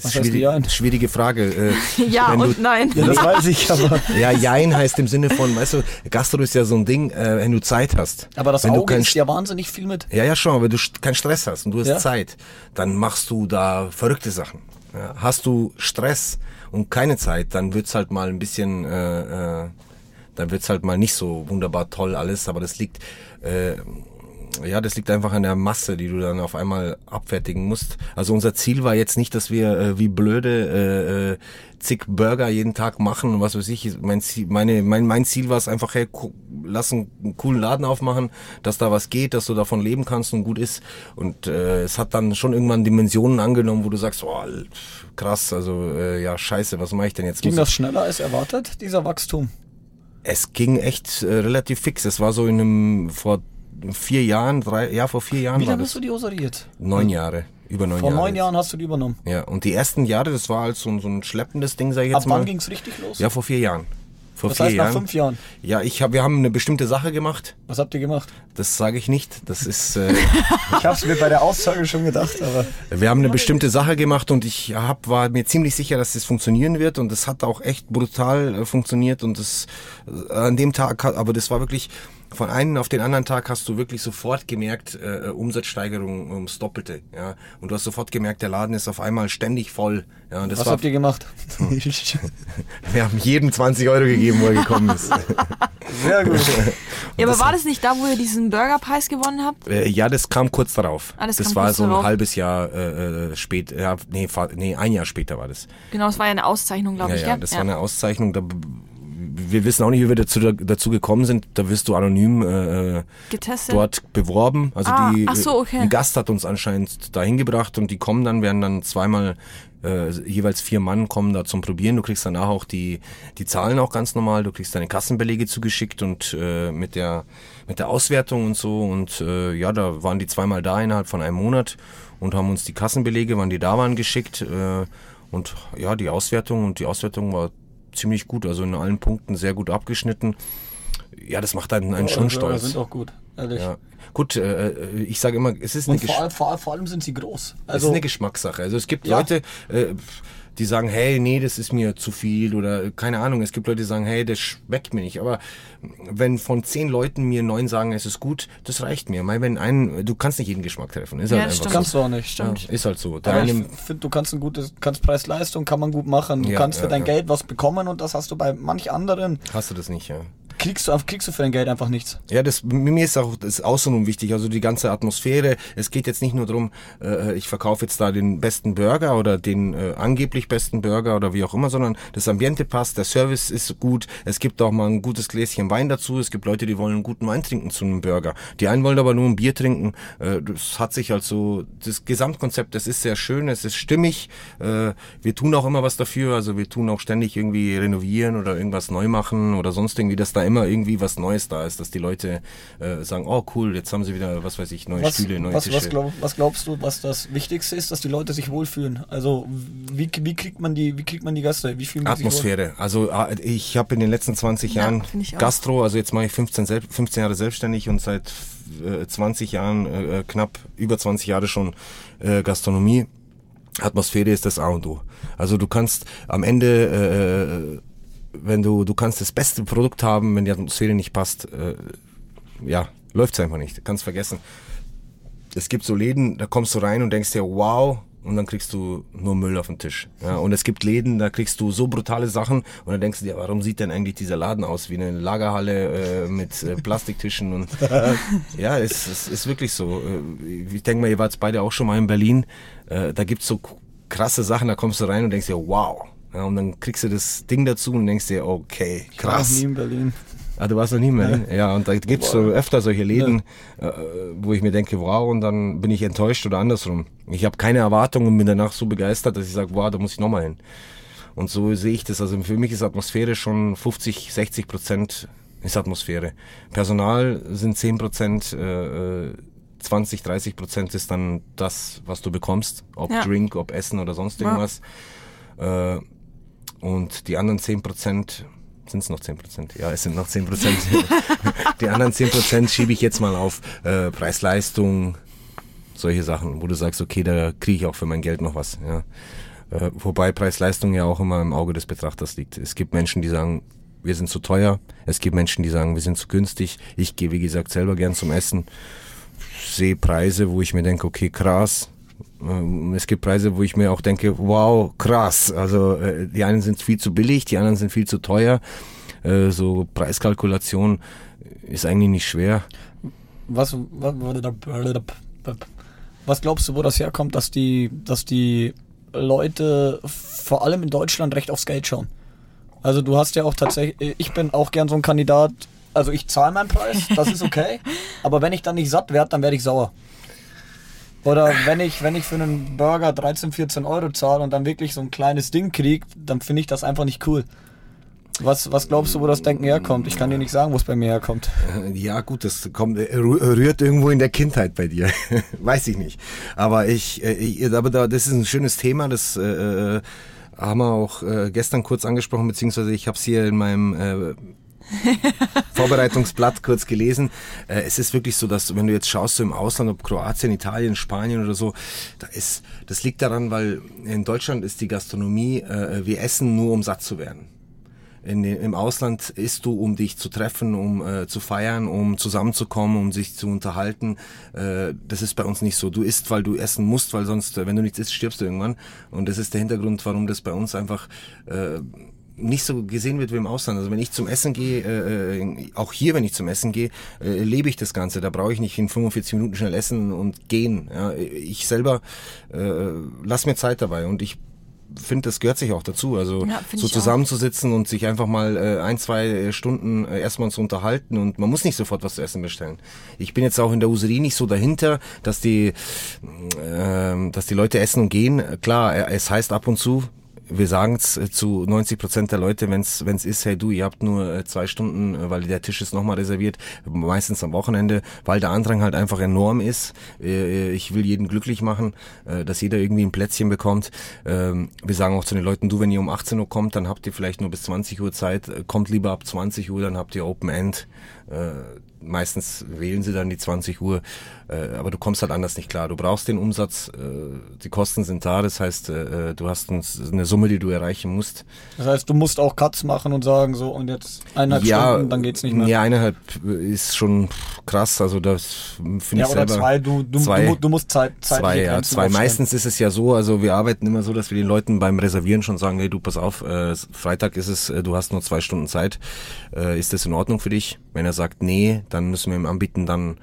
Schwierige Frage. Ja und nein. Ja, das weiß ich aber. Ja, jein heißt im Sinne von, weißt du, Gastro ist ja so ein Ding, wenn du Zeit hast. Aber das Auge ist ja wahnsinnig viel mit. Ja, schon, aber wenn du keinen Stress hast und du hast Zeit, dann machst du da verrückte Sachen. Ja, hast du Stress und keine Zeit, dann wird's halt mal ein bisschen... dann wird's halt mal nicht so wunderbar toll alles, aber das liegt... das liegt einfach an der Masse, die du dann auf einmal abfertigen musst. Also unser Ziel war jetzt nicht, dass wir wie blöde zig Burger jeden Tag machen und was weiß ich. Mein Ziel war es einfach, hey, lass einen coolen Laden aufmachen, dass da was geht, dass du davon leben kannst und gut ist. Und es hat dann schon irgendwann Dimensionen angenommen, wo du sagst, oh, krass, also scheiße, was mache ich denn jetzt? Ging das schneller als erwartet, dieser Wachstum? Es ging echt relativ fix. Es war so in einem... vor 4 Jahren. Wie lange hast du die osariert? 9 Jahre. Über 9 Jahre. Vor 9 Jahren hast du die übernommen. Ja, und die ersten Jahre, das war halt so ein schleppendes Ding, sag ich jetzt mal. Ab wann ging's richtig los? Ja, vor 4 Jahren. Das heißt nach 5 Jahren? Ja, wir haben eine bestimmte Sache gemacht. Was habt ihr gemacht? Das sage ich nicht. Das ist. Ich habe es mir bei der Aussage schon gedacht, aber. Wir haben eine bestimmte Sache gemacht und ich war mir ziemlich sicher, dass das funktionieren wird und das hat auch echt brutal funktioniert und das an dem Tag, aber das war wirklich. Von einem auf den anderen Tag hast du wirklich sofort gemerkt, Umsatzsteigerung ums Doppelte, ja. Und du hast sofort gemerkt, der Laden ist auf einmal ständig voll. Ja, und das habt ihr gemacht? Wir haben jedem 20 Euro gegeben, wo er gekommen ist. Sehr gut. Ja, aber war das nicht da, wo ihr diesen Burgerpreis gewonnen habt? Ja, das kam kurz darauf. Ah, das war so ein halbes Jahr später. Ja, nee, 1 Jahr später war das. Genau, es war ja eine Auszeichnung, glaube ich. Ja, das war eine Auszeichnung. Wir wissen auch nicht, wie wir dazu gekommen sind. Da wirst du anonym dort beworben. Also ein Gast hat uns anscheinend dahin gebracht und die kommen dann, werden dann zweimal jeweils 4 Mann kommen da zum Probieren. Du kriegst danach auch die Zahlen auch ganz normal. Du kriegst deine Kassenbelege zugeschickt und mit der Auswertung und so. Und da waren die zweimal da innerhalb von einem Monat und haben uns die Kassenbelege, wann die da waren, geschickt. Die Auswertung war ziemlich gut, also in allen Punkten sehr gut abgeschnitten. Ja, das macht einen schon stolz. Sind auch gut, ehrlich. Ja. Gut, ich sage immer, es ist eine Geschmackssache. Vor allem sind sie groß. Also es ist eine Geschmackssache. Also es gibt Leute, die sagen, hey, nee, das ist mir zu viel oder keine Ahnung. Es gibt Leute, die sagen, hey, das schmeckt mir nicht. Aber wenn von 10 Leuten mir 9 sagen, es ist gut, das reicht mir. Weil du kannst nicht jeden Geschmack treffen. Ist halt einfach so. Kannst du auch nicht, stimmt. Ja, ist halt so. Ich finde, du kannst Preis-Leistung kann man gut machen. Du kannst für dein Geld was bekommen und das hast du bei manch anderen. Hast du das nicht, ja. Kriegst du für dein Geld einfach nichts. Ja, mir ist auch das Außenrum wichtig, also die ganze Atmosphäre. Es geht jetzt nicht nur darum, ich verkaufe jetzt da den besten Burger oder den angeblich besten Burger oder wie auch immer, sondern das Ambiente passt, der Service ist gut, es gibt auch mal ein gutes Gläschen Wein dazu, es gibt Leute, die wollen einen guten Wein trinken zu einem Burger. Die einen wollen aber nur ein Bier trinken. Das hat sich also, das Gesamtkonzept, das ist sehr schön, es ist stimmig. Wir tun auch immer was dafür, also wir tun auch ständig irgendwie renovieren oder irgendwas neu machen oder sonst irgendwie, dass da immer irgendwie was Neues da ist, dass die Leute sagen, oh cool, jetzt haben sie wieder, was weiß ich, neue Stühle, neue Tische. Was glaubst du, was das Wichtigste ist, dass die Leute sich wohlfühlen? Also wie kriegt man die Gäste? Wie fühlen die Atmosphäre. Also ich habe in den letzten 20 Jahren Gastro, also jetzt mache ich 15 Jahre selbstständig und seit 20 Jahren, knapp über 20 Jahre schon Gastronomie. Atmosphäre ist das A und O. Also du kannst am Ende... wenn du kannst das beste Produkt haben, wenn die Atmosphäre nicht passt, läuft's einfach nicht. Kannst vergessen. Es gibt so Läden, da kommst du rein und denkst dir, wow, und dann kriegst du nur Müll auf den Tisch. Ja, und es gibt Läden, da kriegst du so brutale Sachen und dann denkst du dir, warum sieht denn eigentlich dieser Laden aus wie eine Lagerhalle mit Plastiktischen und ja, es ist wirklich so. Ich denke mal, ihr wart beide auch schon mal in Berlin. Da gibt's so krasse Sachen, da kommst du rein und denkst dir, wow. Ja, und dann kriegst du das Ding dazu und denkst dir, okay, krass. Ich war noch nie in Berlin. Ah, du warst noch nie mehr? Ja, ja, und da gibt's so öfter solche Läden, ja, wo ich mir denke, wow, und dann bin ich enttäuscht oder andersrum. Ich habe keine Erwartungen und bin danach so begeistert, dass ich sage, wow, da muss ich nochmal hin. Und so sehe ich das. Also für mich ist Atmosphäre schon 50-60% ist Atmosphäre. Personal sind 10%, 20-30% ist dann das, was du bekommst. Ob ja. Drink, ob Essen oder sonst irgendwas. Ja. Und die anderen 10%... Sind es noch 10%? Ja, es sind noch 10%. Die anderen 10% schiebe ich jetzt mal auf Preis-Leistung, solche Sachen, wo du sagst, okay, da kriege ich auch für mein Geld noch was. Ja. Wobei Preis-Leistung ja auch immer im Auge des Betrachters liegt. Es gibt Menschen, die sagen, wir sind zu teuer. Es gibt Menschen, die sagen, wir sind zu günstig. Ich gehe, wie gesagt, selber gern zum Essen. Ich sehe Preise, wo ich mir denke, okay, krass. Es gibt Preise, wo ich mir auch denke, wow, krass. Also die einen sind viel zu billig, die anderen sind viel zu teuer. So Preiskalkulation ist eigentlich nicht schwer. Was glaubst du, wo das herkommt, dass die Leute vor allem in Deutschland recht aufs Geld schauen? Also du hast ja auch tatsächlich, ich bin auch gern so ein Kandidat, also ich zahle meinen Preis, das ist okay, aber wenn ich dann nicht satt werde, dann werde ich sauer. Oder wenn ich für einen Burger 13-14 € zahle und dann wirklich so ein kleines Ding kriege, dann finde ich das einfach nicht cool. Was glaubst du, wo das Denken herkommt? Ich kann dir nicht sagen, wo es bei mir herkommt. Ja gut, das rührt irgendwo in der Kindheit bei dir. Weiß ich nicht. Aber das ist ein schönes Thema, das haben wir auch gestern kurz angesprochen, beziehungsweise ich habe es hier in meinem... Vorbereitungsblatt kurz gelesen. Es ist wirklich so, dass wenn du jetzt schaust so im Ausland, ob Kroatien, Italien, Spanien oder so, das liegt daran, weil in Deutschland ist die Gastronomie, wir essen nur um satt zu werden. Im Ausland isst du, um dich zu treffen, um zu feiern, um zusammenzukommen, um sich zu unterhalten. Das ist bei uns nicht so. Du isst, weil du essen musst, weil sonst, wenn du nichts isst, stirbst du irgendwann. Und das ist der Hintergrund, warum das bei uns einfach... nicht so gesehen wird wie im Ausland. Also wenn ich zum Essen gehe, auch hier, wenn ich zum Essen gehe, lebe ich das Ganze. Da brauche ich nicht in 45 Minuten schnell essen und gehen. Ja, ich selber lasse mir Zeit dabei und ich finde, das gehört sich auch dazu. Also ja, so zusammenzusitzen und sich einfach mal 1-2 Stunden erstmal zu unterhalten und man muss nicht sofort was zu essen bestellen. Ich bin jetzt auch in der Userie nicht so dahinter, dass die Leute essen und gehen. Klar, es heißt ab und zu, wir sagen es zu 90% der Leute, wenn's ist, hey du, ihr habt nur 2 Stunden, weil der Tisch ist nochmal reserviert, meistens am Wochenende, weil der Andrang halt einfach enorm ist. Ich will jeden glücklich machen, dass jeder irgendwie ein Plätzchen bekommt. Wir sagen auch zu den Leuten, du, wenn ihr um 18 Uhr kommt, dann habt ihr vielleicht nur bis 20 Uhr Zeit, kommt lieber ab 20 Uhr, dann habt ihr Open End. Meistens wählen sie dann die 20 Uhr, aber du kommst halt anders nicht klar. Du brauchst den Umsatz, die Kosten sind da, das heißt, du hast eine Summe, die du erreichen musst. Das heißt, du musst auch Cuts machen und sagen so und jetzt 1,5 Stunden, dann geht's nicht mehr. Ja, 1,5 ist schon krass, also das finde ich selber. Ja, oder 2, du musst Zeit. 2, meistens ist es ja so, also wir arbeiten immer so, dass wir den Leuten beim Reservieren schon sagen, hey du, pass auf, Freitag ist es, du hast nur 2 Stunden Zeit, ist das in Ordnung für dich? Wenn er sagt, nee, dann müssen wir ihm anbieten, dann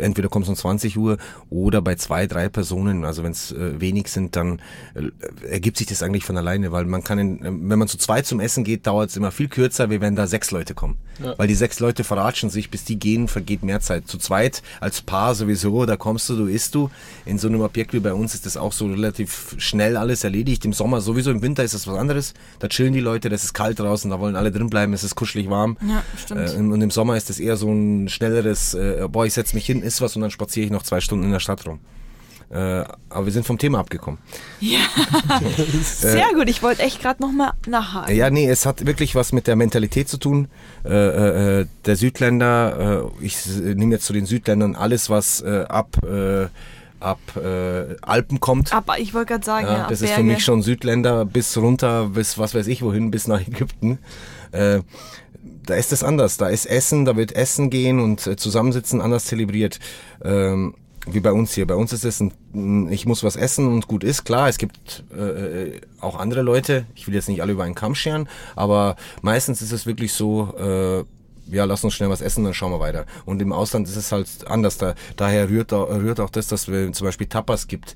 entweder kommst du um 20 Uhr oder bei 2-3 Personen, also wenn es wenig sind, dann ergibt sich das eigentlich von alleine, weil man kann, wenn man zu 2 zum Essen geht, dauert es immer viel kürzer, wie wenn da 6 Leute kommen. Ja. Weil die 6 Leute verratschen sich, bis die gehen, vergeht mehr Zeit. Zu 2 als Paar sowieso, da kommst du, isst du. In so einem Objekt wie bei uns ist das auch so relativ schnell alles erledigt. Im Sommer sowieso, im Winter ist das was anderes. Da chillen die Leute, das ist kalt draußen, da wollen alle drin bleiben, es ist kuschelig warm. Ja, stimmt. Und im Sommer ist das eher so ein schnelleres, ich setze mich hin, iss was und dann spaziere ich noch 2 Stunden in der Stadt rum. Aber wir sind vom Thema abgekommen. Ja, sehr gut. Ich wollte echt gerade nochmal nachhaken. Ja, nee, es hat wirklich was mit der Mentalität zu tun. Der Südländer, ich nehme jetzt zu den Südländern alles, was ab Alpen kommt. Aber ich wollte gerade sagen, das ist für mich schon Südländer bis runter, bis was weiß ich wohin, bis nach Ägypten. da ist es anders. Da ist Essen, da wird Essen gehen und Zusammensitzen anders zelebriert. Wie bei uns hier. Bei uns ist es ein, ich muss was essen und gut ist. Klar, es gibt auch andere Leute. Ich will jetzt nicht alle über einen Kamm scheren, aber meistens ist es wirklich so, ja, lass uns schnell was essen, dann schauen wir weiter. Und im Ausland ist es halt anders. Daher rührt auch das, dass wir zum Beispiel Tapas gibt.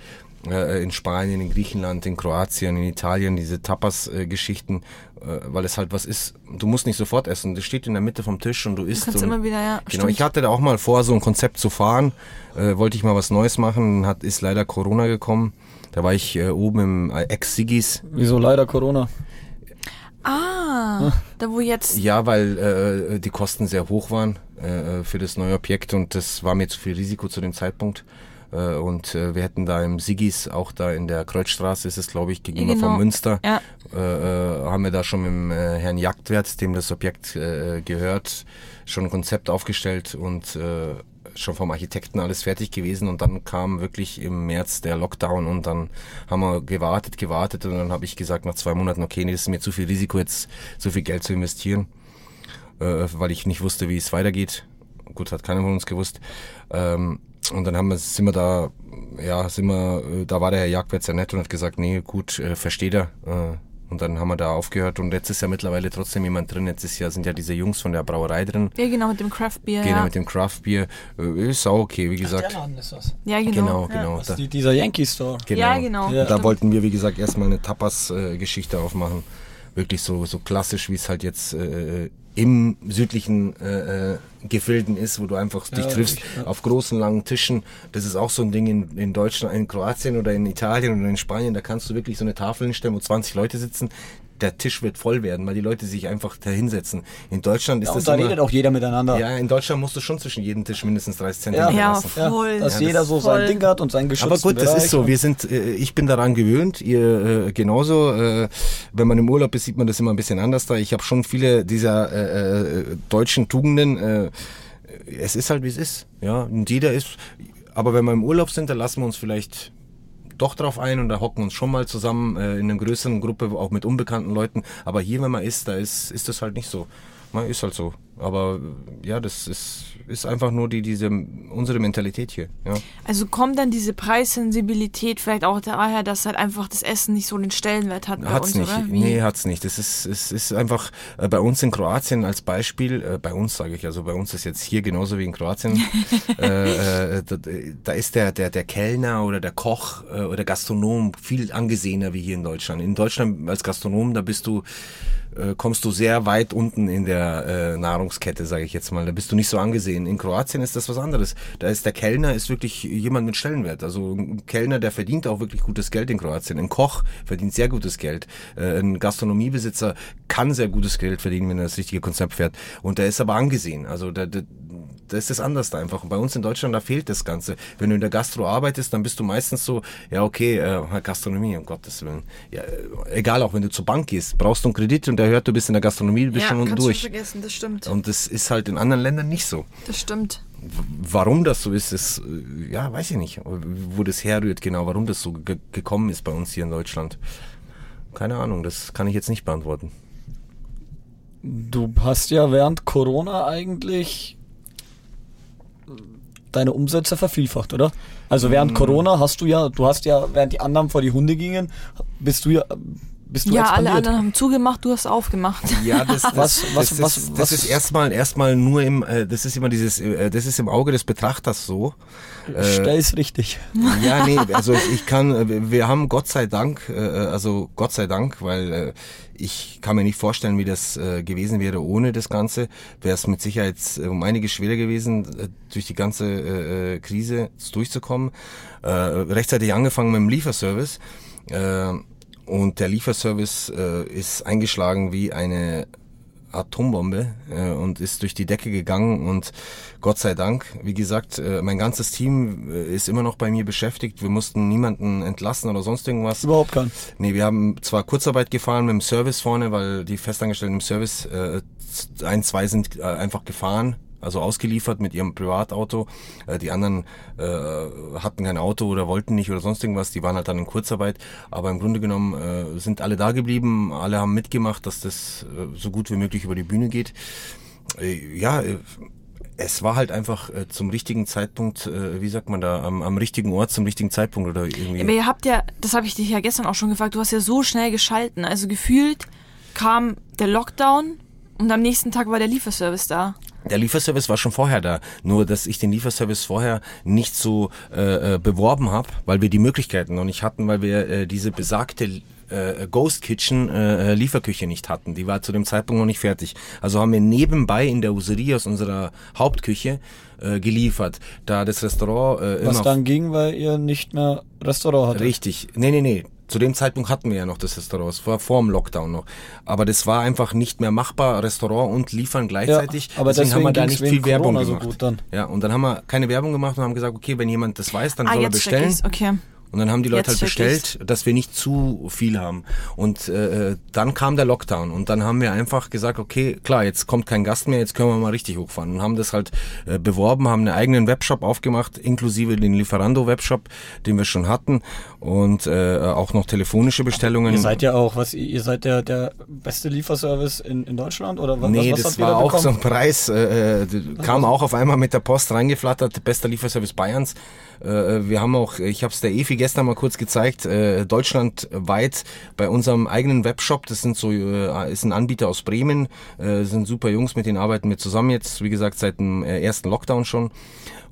In Spanien, in Griechenland, in Kroatien, in Italien, diese Tapas-Geschichten, weil es halt was ist. Du musst nicht sofort essen, das steht in der Mitte vom Tisch und du isst. Du kannst immer wieder, ja. Genau, stimmt. Ich hatte da auch mal vor, so ein Konzept zu fahren, wollte ich mal was Neues machen, ist leider Corona gekommen. Da war ich oben im Ex-Sigis. Wieso leider Corona? Ah, da wo jetzt... Ja, weil die Kosten sehr hoch waren für das neue Objekt und das war mir zu viel Risiko zu dem Zeitpunkt. Und wir hätten da im Sigis, auch da in der Kreuzstraße ist es, glaube ich, gegenüber genau. Vom Münster, ja. Haben wir da schon mit dem Herrn Jagdwert, dem das Objekt gehört, schon ein Konzept aufgestellt und schon vom Architekten alles fertig gewesen. Und dann kam wirklich im März der Lockdown und dann haben wir gewartet und dann habe ich gesagt nach 2 Monaten, okay, nee, das ist mir zu viel Risiko, jetzt so viel Geld zu investieren, weil ich nicht wusste, wie es weitergeht. Gut, hat keiner von uns gewusst. Und dann da war der Herr Jagdwert sehr nett und hat gesagt, nee, gut, versteht er. Und dann haben wir da aufgehört und jetzt ist ja mittlerweile trotzdem jemand drin. Jetzt sind ja diese Jungs von der Brauerei drin. Ja, genau, mit dem Craftbier. Genau, ja. Mit dem Craftbier. Ist auch okay, wie gesagt. Der Laden ist das. Ja, genau. Das ist dieser Yankee Store. Genau. Ja, genau. Ja. Da wollten wir, wie gesagt, erstmal eine Tapas-Geschichte aufmachen. Wirklich so klassisch, wie es halt jetzt im südlichen Gefilden ist, wo du einfach dich triffst, ja. Auf großen, langen Tischen. Das ist auch so ein Ding in Deutschland, in Kroatien oder in Italien oder in Spanien. Da kannst du wirklich so eine Tafel hinstellen, wo 20 Leute sitzen. Der Tisch wird voll werden, weil die Leute sich einfach da hinsetzen. In Deutschland ist das so. Da redet auch jeder miteinander. Ja, in Deutschland musst du schon zwischen jedem Tisch mindestens 30 Zentimeter lassen. Ja, dass jeder so voll. Sein Ding hat und sein geschützten Bereich. Aber gut, das ist so. Ich bin daran gewöhnt, ihr genauso. Wenn man im Urlaub ist, sieht man das immer ein bisschen anders da. Ich habe schon viele dieser deutschen Tugenden. Es ist halt, wie es ist. Ja, und jeder ist. Aber wenn wir im Urlaub sind, dann lassen wir uns vielleicht doch drauf ein und da hocken uns schon mal zusammen in einer größeren Gruppe, auch mit unbekannten Leuten. Aber hier, wenn man isst, da ist das halt nicht so. Man ist halt so. Aber ja, das ist einfach nur unsere Mentalität hier. Ja. Also kommt dann diese Preissensibilität vielleicht auch daher, dass halt einfach das Essen nicht so den Stellenwert hat bei hat's uns, nicht. Oder? Nee, hat's nicht. Es ist einfach bei uns in Kroatien als Beispiel, bei uns sage ich, also bei uns ist jetzt hier genauso wie in Kroatien, da ist der Kellner oder der Koch oder Gastronom viel angesehener wie hier in Deutschland. In Deutschland als Gastronom, da kommst du sehr weit unten in der Nahrungskette, sage ich jetzt mal. Da bist du nicht so angesehen. In Kroatien ist das was anderes. Da ist der Kellner wirklich jemand mit Stellenwert. Also ein Kellner, der verdient auch wirklich gutes Geld in Kroatien. Ein Koch verdient sehr gutes Geld. Ein Gastronomiebesitzer kann sehr gutes Geld verdienen, wenn er das richtige Konzept fährt. Und der ist aber angesehen. Also da ist das anders da einfach. Und bei uns in Deutschland, da fehlt das Ganze. Wenn du in der Gastro arbeitest, dann bist du meistens so, ja okay, Gastronomie, um Gottes Willen. Ja, egal, auch wenn du zur Bank gehst, brauchst du einen Kredit und der hört, du bist in der Gastronomie, du bist schon unten durch. Ja, kannst du vergessen, das stimmt. Und das ist halt in anderen Ländern nicht so. Das stimmt. Warum das so ist, weiß ich nicht, wo das herrührt genau, warum das so gekommen ist bei uns hier in Deutschland. Keine Ahnung, das kann ich jetzt nicht beantworten. Du hast ja während Corona eigentlich deine Umsätze vervielfacht, oder? Also während Corona hast du während die anderen vor die Hunde gingen, bist du expandiert. Ja, alle anderen haben zugemacht, du hast aufgemacht. Ja, das ist erstmal nur das ist immer dieses, das ist im Auge des Betrachters so. Stell's richtig. Ja, nee, also wir haben Gott sei Dank, weil ich kann mir nicht vorstellen, wie das gewesen wäre ohne das Ganze. Wäre es mit Sicherheit um einiges schwerer gewesen, durch die ganze Krise durchzukommen. Rechtzeitig angefangen mit dem Lieferservice. Und der Lieferservice ist eingeschlagen wie eine Atombombe und ist durch die Decke gegangen und Gott sei Dank, wie gesagt, mein ganzes Team ist immer noch bei mir beschäftigt. Wir mussten niemanden entlassen oder sonst irgendwas. Überhaupt keinen. Nee, wir haben zwar Kurzarbeit gefahren mit dem Service vorne, weil die Festangestellten im Service, 1, 2 sind einfach gefahren. also ausgeliefert mit ihrem Privatauto. Die anderen hatten kein Auto oder wollten nicht oder sonst irgendwas. Die waren halt dann in Kurzarbeit. Aber im Grunde genommen sind alle da geblieben. Alle haben mitgemacht, dass das so gut wie möglich über die Bühne geht. Es war halt einfach zum richtigen Zeitpunkt, am richtigen Ort, zum richtigen Zeitpunkt oder irgendwie. Aber ihr habt ja, das habe ich dich ja gestern auch schon gefragt, du hast ja so schnell geschalten. Also gefühlt kam der Lockdown und am nächsten Tag war der Lieferservice da. Der Lieferservice war schon vorher da, nur dass ich den Lieferservice vorher nicht so beworben habe, weil wir die Möglichkeiten noch nicht hatten, weil wir diese besagte Ghost Kitchen Lieferküche nicht hatten. Die war zu dem Zeitpunkt noch nicht fertig. Also haben wir nebenbei in der Userie aus unserer Hauptküche geliefert. Da das Restaurant was dann ging, weil ihr nicht mehr Restaurant hattet. Richtig. Nee. Zu dem Zeitpunkt hatten wir ja noch das Restaurant, es war vor dem Lockdown noch. Aber das war einfach nicht mehr machbar, Restaurant und Liefern gleichzeitig. Ja, aber deswegen haben wir da nicht viel Werbung gemacht. So gut dann. Ja, und dann haben wir keine Werbung gemacht und haben gesagt, okay, wenn jemand das weiß, dann soll er bestellen. Okay. Und dann haben die Leute halt bestellt, dass wir nicht zu viel haben. Und dann kam der Lockdown und dann haben wir einfach gesagt, okay, klar, jetzt kommt kein Gast mehr, jetzt können wir mal richtig hochfahren. Und haben das halt beworben, haben einen eigenen Webshop aufgemacht, inklusive den Lieferando-Webshop, den wir schon hatten und auch noch telefonische Bestellungen. Ihr seid ja auch, der beste Lieferservice in Deutschland? Oder was? Nee, das war auch so ein Preis, kam auch auf einmal mit der Post reingeflattert, bester Lieferservice Bayerns. Wir haben auch, ich habe es der Evi gestern mal kurz gezeigt, deutschlandweit bei unserem eigenen Webshop, das sind ist ein Anbieter aus Bremen, sind super Jungs, mit denen arbeiten wir zusammen jetzt, wie gesagt, seit dem ersten Lockdown schon.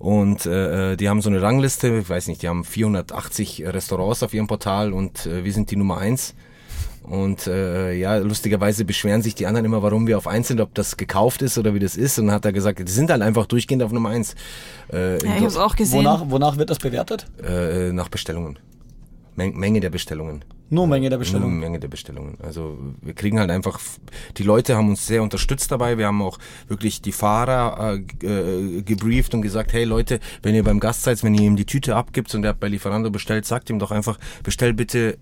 Und die haben so eine Rangliste, ich weiß nicht, die haben 480 Restaurants auf ihrem Portal und wir sind die Nummer 1. Und lustigerweise beschweren sich die anderen immer, warum wir auf 1 sind, ob das gekauft ist oder wie das ist. Und dann hat er gesagt, die sind halt einfach durchgehend auf Nummer 1. Ich hab's auch gesehen. Wonach wird das bewertet? Nach Bestellungen. Menge der Bestellungen. Nur Menge der Bestellungen? Nur Menge der Bestellungen. Also wir kriegen halt einfach, die Leute haben uns sehr unterstützt dabei. Wir haben auch wirklich die Fahrer gebrieft und gesagt, hey Leute, wenn ihr beim Gast seid, wenn ihr ihm die Tüte abgibt und der hat bei Lieferando bestellt, sagt ihm doch einfach, bestell bitte,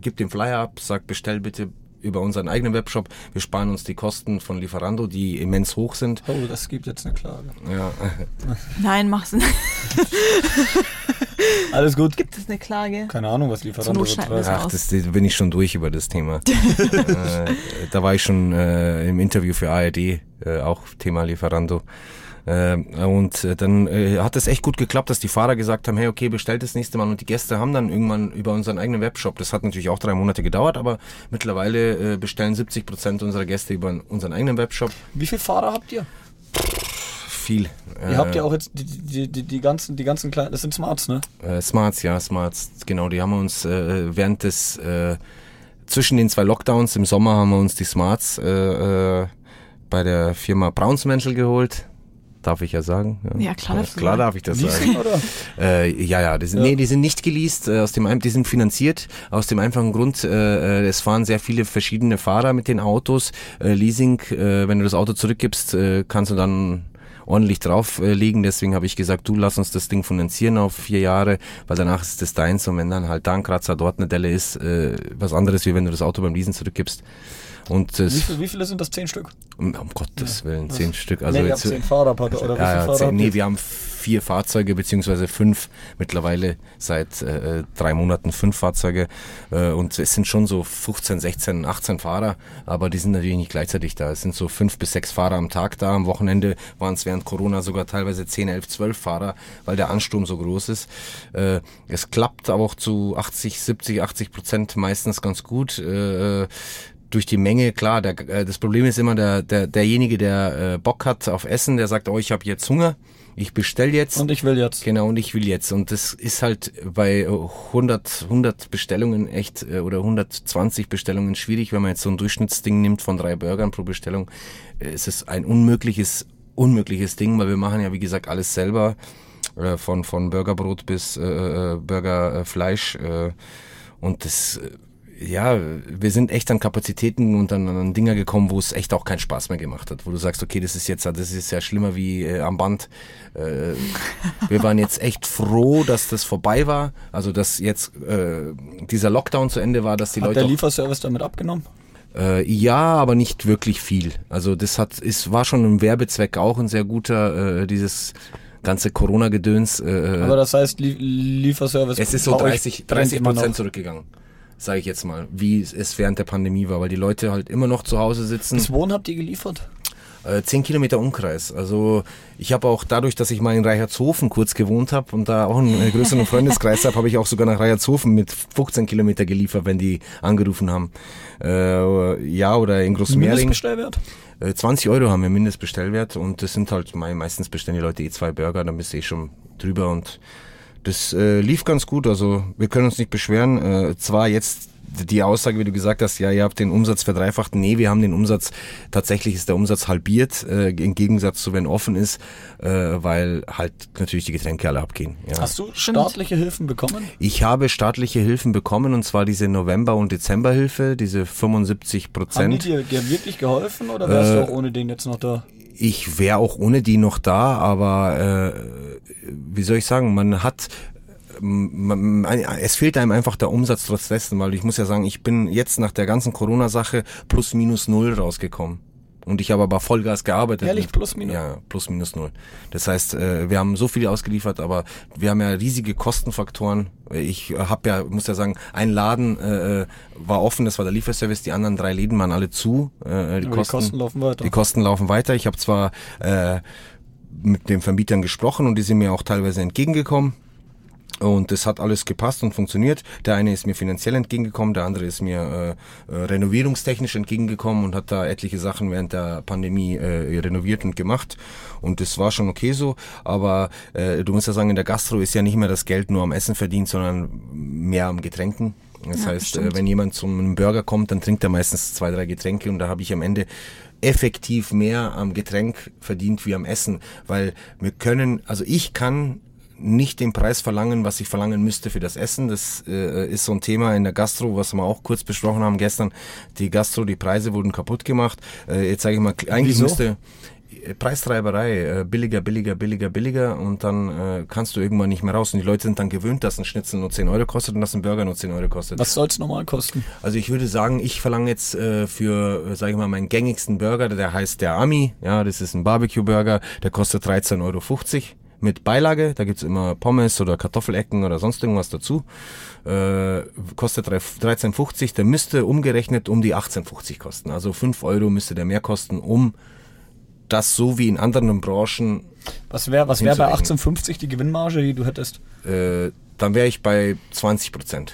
gib den Flyer ab, sag bestell bitte über unseren eigenen Webshop. Wir sparen uns die Kosten von Lieferando, die immens hoch sind. Oh, das gibt jetzt eine Klage. Ja. Nein, mach's nicht. Alles gut. Gibt es eine Klage? Keine Ahnung, was Lieferando betreibt. Ach, da bin ich schon durch über das Thema. Da war ich schon im Interview für ARD, auch Thema Lieferando. Und dann hat es echt gut geklappt, dass die Fahrer gesagt haben, hey, okay, bestellt das nächste Mal. Und die Gäste haben dann irgendwann über unseren eigenen Webshop, das hat natürlich auch 3 Monate gedauert, aber mittlerweile bestellen 70% unserer Gäste über unseren eigenen Webshop. Wie viele Fahrer habt ihr? Viel. Ihr habt ja auch jetzt die ganzen kleinen, das sind Smarts, ne? Smarts, genau, die haben wir uns zwischen den 2 Lockdowns im Sommer haben wir uns die Smarts bei der Firma Braunsmanschel geholt. Darf ich ja sagen? Ja, klar darf ich das sagen. Oder? Die sind nicht geleast, die sind finanziert. Aus dem einfachen Grund, es fahren sehr viele verschiedene Fahrer mit den Autos. Leasing, wenn du das Auto zurückgibst, kannst du dann ordentlich drauflegen. Deswegen habe ich gesagt, du lass uns das Ding finanzieren auf 4 Jahre, weil danach ist das deins. Und wenn dann halt da ein Kratzer, dort eine Delle ist, was anderes, wie wenn du das Auto beim Leasen zurückgibst. Und wie viele sind das? 10 Stück? Um Gottes Willen, 10 Stück. Also wir haben 10 Fahrer oder wie viele? Wir haben 4 Fahrzeuge beziehungsweise 5 mittlerweile, seit 3 Monaten 5 Fahrzeuge. Und es sind schon so 15, 16, 18 Fahrer, aber die sind natürlich nicht gleichzeitig da. Es sind so 5 bis 6 Fahrer am Tag da. Am Wochenende waren es während Corona sogar teilweise 10, 11, 12 Fahrer, weil der Ansturm so groß ist. Es klappt aber auch zu 80%, 70%, 80% meistens ganz gut. Durch die Menge, klar, das Problem ist immer derjenige, der Bock hat auf Essen, der sagt, oh, ich habe jetzt Hunger, ich bestelle jetzt. Und ich will jetzt. Genau, und ich will jetzt. Und das ist halt bei 100 Bestellungen echt oder 120 Bestellungen schwierig, wenn man jetzt so ein Durchschnittsding nimmt von 3 Burgern pro Bestellung. Es ist ein unmögliches Ding, weil wir machen ja, wie gesagt, alles selber, von Burgerbrot bis Burgerfleisch und das... Ja, wir sind echt an Kapazitäten und an Dinger gekommen, wo es echt auch keinen Spaß mehr gemacht hat. Wo du sagst, okay, das ist ja schlimmer wie am Band. Wir waren jetzt echt froh, dass das vorbei war. Also, dass jetzt dieser Lockdown zu Ende war, dass die Leute... Hat der Lieferservice damit abgenommen? Ja, aber nicht wirklich viel. Also das war schon ein Werbezweck auch ein sehr guter, dieses ganze Corona-Gedöns. Aber das heißt, Lieferservice... Es ist so 30% zurückgegangen, sage ich jetzt mal, wie es während der Pandemie war, weil die Leute halt immer noch zu Hause sitzen. Bis wohin habt ihr geliefert? 10 Kilometer Umkreis. Also ich habe auch dadurch, dass ich mal in Reichertshofen kurz gewohnt habe und da auch einen größeren Freundeskreis habe, habe ich auch sogar nach Reichertshofen mit 15 Kilometer geliefert, wenn die angerufen haben. Ja, oder in Großmehring. Mindestbestellwert? 20 Euro haben wir Mindestbestellwert und das sind halt meistens bestellen die Leute eh 2 Burger, dann bist du eh schon drüber und das lief ganz gut. Also wir können uns nicht beschweren. Zwar jetzt die Aussage, wie du gesagt hast, ja, ihr habt den Umsatz verdreifacht. Nee, wir haben den Umsatz, tatsächlich ist der Umsatz halbiert, im Gegensatz zu, wenn offen ist, weil halt natürlich die Getränke alle abgehen. Ja. Hast du staatliche Hilfen bekommen? Ich habe staatliche Hilfen bekommen, und zwar diese November- und Dezemberhilfe, diese 75%. Haben die dir wirklich geholfen, oder wärst du auch ohne den jetzt noch da? Ich wäre auch ohne die noch da, aber wie soll ich sagen, es fehlt einem einfach der Umsatz trotz dessen, weil ich muss ja sagen, ich bin jetzt nach der ganzen Corona-Sache plus minus null rausgekommen. Und ich habe aber Vollgas gearbeitet. Ehrlich, plus minus? Ja, plus minus null. Das heißt, wir haben so viel ausgeliefert, aber wir haben ja riesige Kostenfaktoren. Ich habe ja, muss ja sagen, ein Laden war offen, das war der Lieferservice, die anderen 3 Läden waren alle zu. Die Kosten laufen weiter. Die Kosten laufen weiter. Ich habe zwar mit den Vermietern gesprochen und die sind mir auch teilweise entgegengekommen. Und das hat alles gepasst und funktioniert. Der eine ist mir finanziell entgegengekommen, der andere ist mir renovierungstechnisch entgegengekommen und hat da etliche Sachen während der Pandemie renoviert und gemacht. Und das war schon okay so. Aber du musst ja sagen, in der Gastro ist ja nicht mehr das Geld nur am Essen verdient, sondern mehr am Getränken. Das heißt, wenn jemand zu einem Burger kommt, dann trinkt er meistens 2-3 Getränke und da habe ich am Ende effektiv mehr am Getränk verdient wie am Essen. Weil ich kann nicht den Preis verlangen, was ich verlangen müsste für das Essen. Das ist so ein Thema in der Gastro, was wir auch kurz besprochen haben gestern. Die Gastro, die Preise wurden kaputt gemacht. Jetzt sage ich mal, eigentlich müsste Preistreiberei, billiger und dann kannst du irgendwann nicht mehr raus. Und die Leute sind dann gewöhnt, dass ein Schnitzel nur 10 Euro kostet und dass ein Burger nur 10 Euro kostet. Was soll es normal kosten? Also ich würde sagen, ich verlange jetzt für, sage ich mal, meinen gängigsten Burger, der heißt der Ami, ja, das ist ein Barbecue-Burger, der kostet 13,50 Euro. Mit Beilage, da gibt's immer Pommes oder Kartoffelecken oder sonst irgendwas dazu. Kostet 13,50, der müsste umgerechnet um die 18,50 kosten. Also 5 Euro müsste der mehr kosten, um das so wie in anderen Branchen. Was wäre bei 18,50 die Gewinnmarge, die du hättest? Dann wäre ich bei 20%.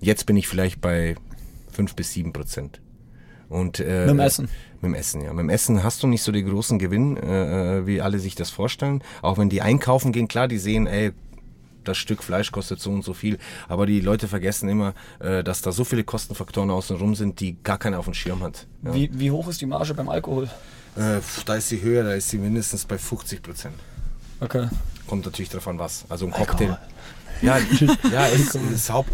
Jetzt bin ich vielleicht bei 5-7%. Und, mit dem Essen? Mit dem Essen, ja. Mit dem Essen hast du nicht so den großen Gewinn, wie alle sich das vorstellen. Auch wenn die einkaufen gehen, klar, die sehen, das Stück Fleisch kostet so und so viel. Aber die Leute vergessen immer, dass da so viele Kostenfaktoren außenrum sind, die gar keiner auf dem Schirm hat. Ja. Wie hoch ist die Marge beim Alkohol? Da ist sie höher, da ist sie mindestens bei 50%. Okay. Kommt natürlich drauf an, was. Also ein Cocktail. Ja, ist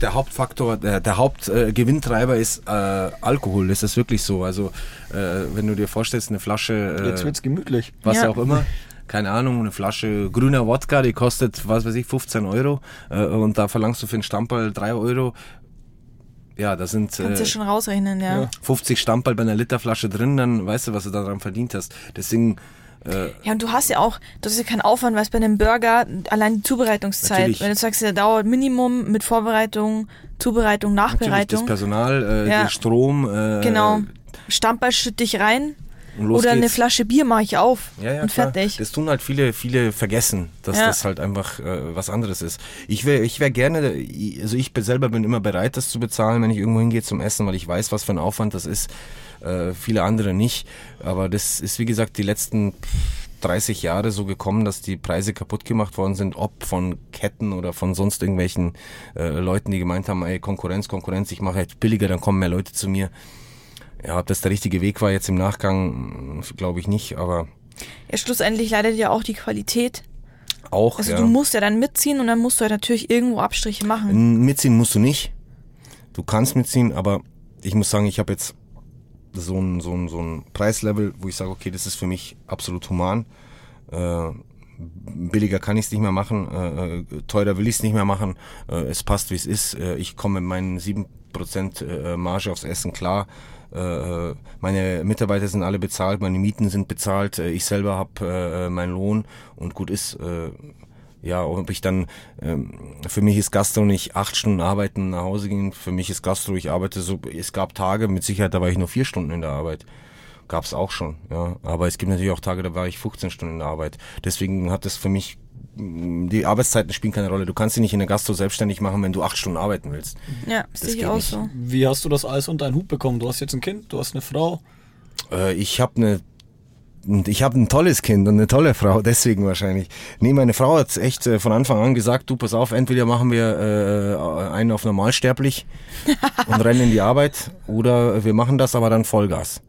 der Hauptfaktor, der Hauptgewinntreiber ist Alkohol. Das ist wirklich so. Also wenn du dir vorstellst, eine Flasche... Jetzt wird's gemütlich. Was ja auch immer. Keine Ahnung, eine Flasche grüner Wodka, die kostet, was weiß ich, 15 Euro. Und da verlangst du für einen Stamperl 3 Euro. Ja, da sind... Kannst du schon rausrechnen, ja. 50 Stamperl bei einer Literflasche drin, dann weißt du, was du daran verdient hast. Deswegen... Ja, und du hast ja auch, das ist ja kein Aufwand, weil es bei einem Burger allein die Zubereitungszeit, natürlich. Wenn du sagst, der dauert Minimum mit Vorbereitung, Zubereitung, Nachbereitung. Natürlich das Personal, der Strom. Genau, Stammball schütt dich rein. Oder geht's. Eine Flasche Bier mache ich auf und fertig. Das tun halt viele vergessen, dass das halt einfach was anderes ist. Ich wäre gerne, also ich selber bin immer bereit, das zu bezahlen, wenn ich irgendwo hingehe zum Essen, weil ich weiß, was für ein Aufwand das ist. Viele andere nicht. Aber das ist, wie gesagt, die letzten 30 Jahre so gekommen, dass die Preise kaputt gemacht worden sind, ob von Ketten oder von sonst irgendwelchen Leuten, die gemeint haben, Konkurrenz, ich mache jetzt billiger, dann kommen mehr Leute zu mir. Ja, ob das der richtige Weg war jetzt im Nachgang, glaube ich nicht, aber... Ja, schlussendlich leidet ja auch die Qualität. Auch, also du musst ja dann mitziehen und dann musst du ja natürlich irgendwo Abstriche machen. Mitziehen musst du nicht. Du kannst mitziehen, aber ich muss sagen, ich habe jetzt so ein Preislevel, wo ich sage, okay, das ist für mich absolut human. billiger kann ich es nicht mehr machen, teurer will ich es nicht mehr machen, es passt wie es ist, ich komme mit meinen 7% Marge aufs Essen klar, meine Mitarbeiter sind alle bezahlt, meine Mieten sind bezahlt, ich selber habe meinen Lohn und gut ist. Ja, ob ich dann, für mich ist Gastro nicht 8 Stunden arbeiten, nach Hause gehen, für mich ist Gastro, ich arbeite so, es gab Tage, mit Sicherheit, da war ich nur 4 Stunden in der Arbeit. Gab's auch schon, ja. Aber es gibt natürlich auch Tage, da war ich 15 Stunden in der Arbeit. Deswegen hat das für mich, die Arbeitszeiten spielen keine Rolle. Du kannst dich nicht in der Gastro selbstständig machen, wenn du 8 Stunden arbeiten willst. Ja, sehe ich auch so. Wie hast du das alles unter einen Hut bekommen? Du hast jetzt ein Kind, du hast eine Frau. Ich habe ein tolles Kind und eine tolle Frau, deswegen wahrscheinlich. Nee, meine Frau hat echt von Anfang an gesagt, du pass auf, entweder machen wir einen auf normalsterblich und rennen in die Arbeit oder wir machen das, aber dann Vollgas.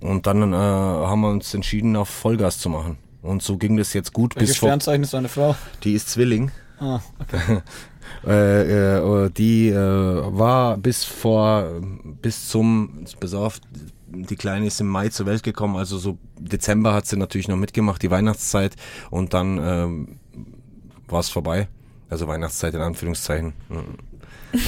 Und dann haben wir uns entschieden, auf Vollgas zu machen. Und so ging das jetzt gut. Welches bis Sternzeichen ist deine Frau? Die ist Zwilling. Ah, okay. Die war die Kleine ist im Mai zur Welt gekommen, also so Dezember hat sie natürlich noch mitgemacht, die Weihnachtszeit, und dann war es vorbei, also Weihnachtszeit in Anführungszeichen.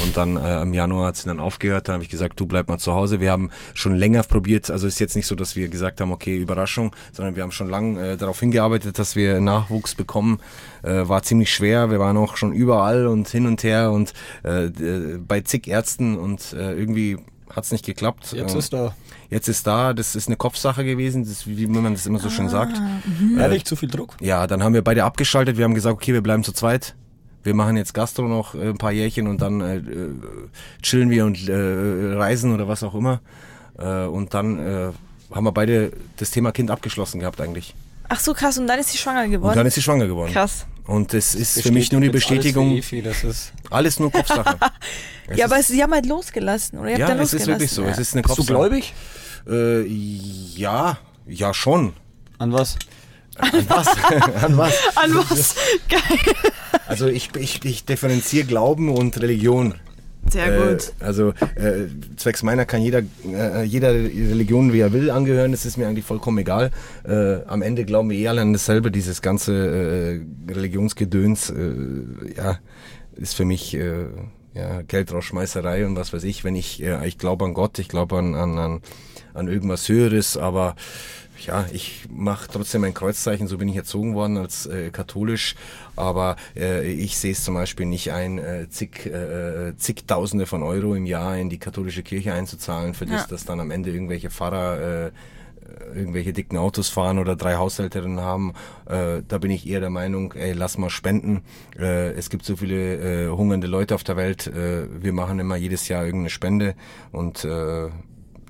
Und dann im Januar hat sie dann aufgehört, da habe ich gesagt, du bleib mal zu Hause. Wir haben schon länger probiert, also ist jetzt nicht so, dass wir gesagt haben, okay, Überraschung, sondern wir haben schon lange darauf hingearbeitet, dass wir Nachwuchs bekommen. War ziemlich schwer, wir waren auch schon überall und hin und her und bei zig Ärzten und irgendwie hat es nicht geklappt. Jetzt ist da, das ist eine Kopfsache gewesen, das, wie man das immer so schön sagt. Ehrlich, zu viel Druck? Ja, dann haben wir beide abgeschaltet, wir haben gesagt, okay, wir bleiben zu zweit. Wir machen jetzt Gastro noch ein paar Jährchen und dann chillen wir und reisen oder was auch immer. Und dann haben wir beide das Thema Kind abgeschlossen gehabt eigentlich. Ach so, krass. Und dann ist sie schwanger geworden? Und dann ist sie schwanger geworden. Krass. Und das ist für mich nur die Bestätigung. Alles nur Kopfsache. Ja, aber sie haben halt losgelassen, oder? Ja, es ist wirklich so. Ja. Es ist eine Kopfsache. Bist du gläubig? Ja schon. An was? An was? Geil. Also ich differenziere Glauben und Religion. Sehr gut. Zwecks meiner kann jeder Religion, wie er will, angehören. Das ist mir eigentlich vollkommen egal. Am Ende glauben wir alle an dasselbe. Dieses ganze Religionsgedöns ist für mich Geld rausschmeißerei und was weiß ich. Wenn ich glaube an Gott, ich glaube an irgendwas Höheres, aber ja, ich mache trotzdem mein Kreuzzeichen, so bin ich erzogen worden als katholisch, aber ich sehe es zum Beispiel nicht ein, zigtausende von Euro im Jahr in die katholische Kirche einzuzahlen, für das, dass dann am Ende irgendwelche Pfarrer irgendwelche dicken Autos fahren oder 3 Haushälterinnen haben. Da bin ich eher der Meinung, lass mal spenden. Es gibt so viele hungernde Leute auf der Welt, wir machen immer jedes Jahr irgendeine Spende und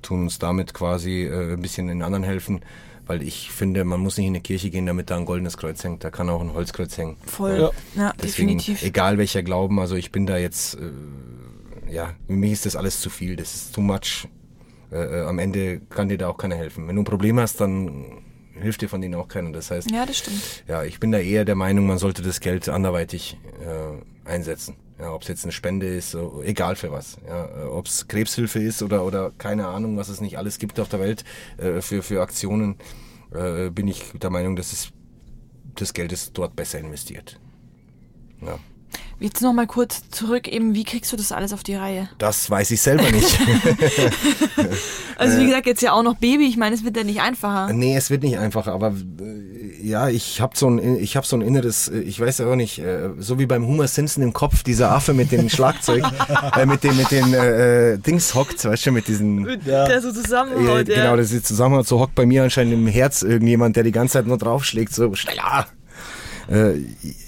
tun uns damit quasi ein bisschen den anderen helfen, weil ich finde, man muss nicht in eine Kirche gehen, damit da ein goldenes Kreuz hängt, da kann auch ein Holzkreuz hängen. Voll, ja, deswegen, definitiv. Egal welcher Glauben, also ich bin da jetzt, für mich ist das alles zu viel, das ist too much. Am Ende kann dir da auch keiner helfen. Wenn du ein Problem hast, dann hilft dir von denen auch keiner, das heißt... Ja, das stimmt. Ja, ich bin da eher der Meinung, man sollte das Geld anderweitig einsetzen. Ja, ob es jetzt eine Spende ist, egal für was. Ja, ob es Krebshilfe ist oder keine Ahnung, was es nicht alles gibt auf der Welt für Aktionen, bin ich der Meinung, dass das Geld ist dort besser investiert. Ja. Jetzt nochmal kurz zurück, eben, wie kriegst du das alles auf die Reihe? Das weiß ich selber nicht. Also wie gesagt, jetzt ja auch noch Baby, ich meine, es wird ja nicht einfacher. Nee, es wird nicht einfacher, aber ich habe so ein inneres, ich weiß ja auch nicht, so wie beim Homer Simpson im Kopf, dieser Affe mit dem Schlagzeug, mit den Dings hockt, weißt du, mit diesen... Der so zusammenhaut, Genau, der so zusammenhaut, so hockt bei mir anscheinend im Herz irgendjemand, der die ganze Zeit nur draufschlägt, so schneller.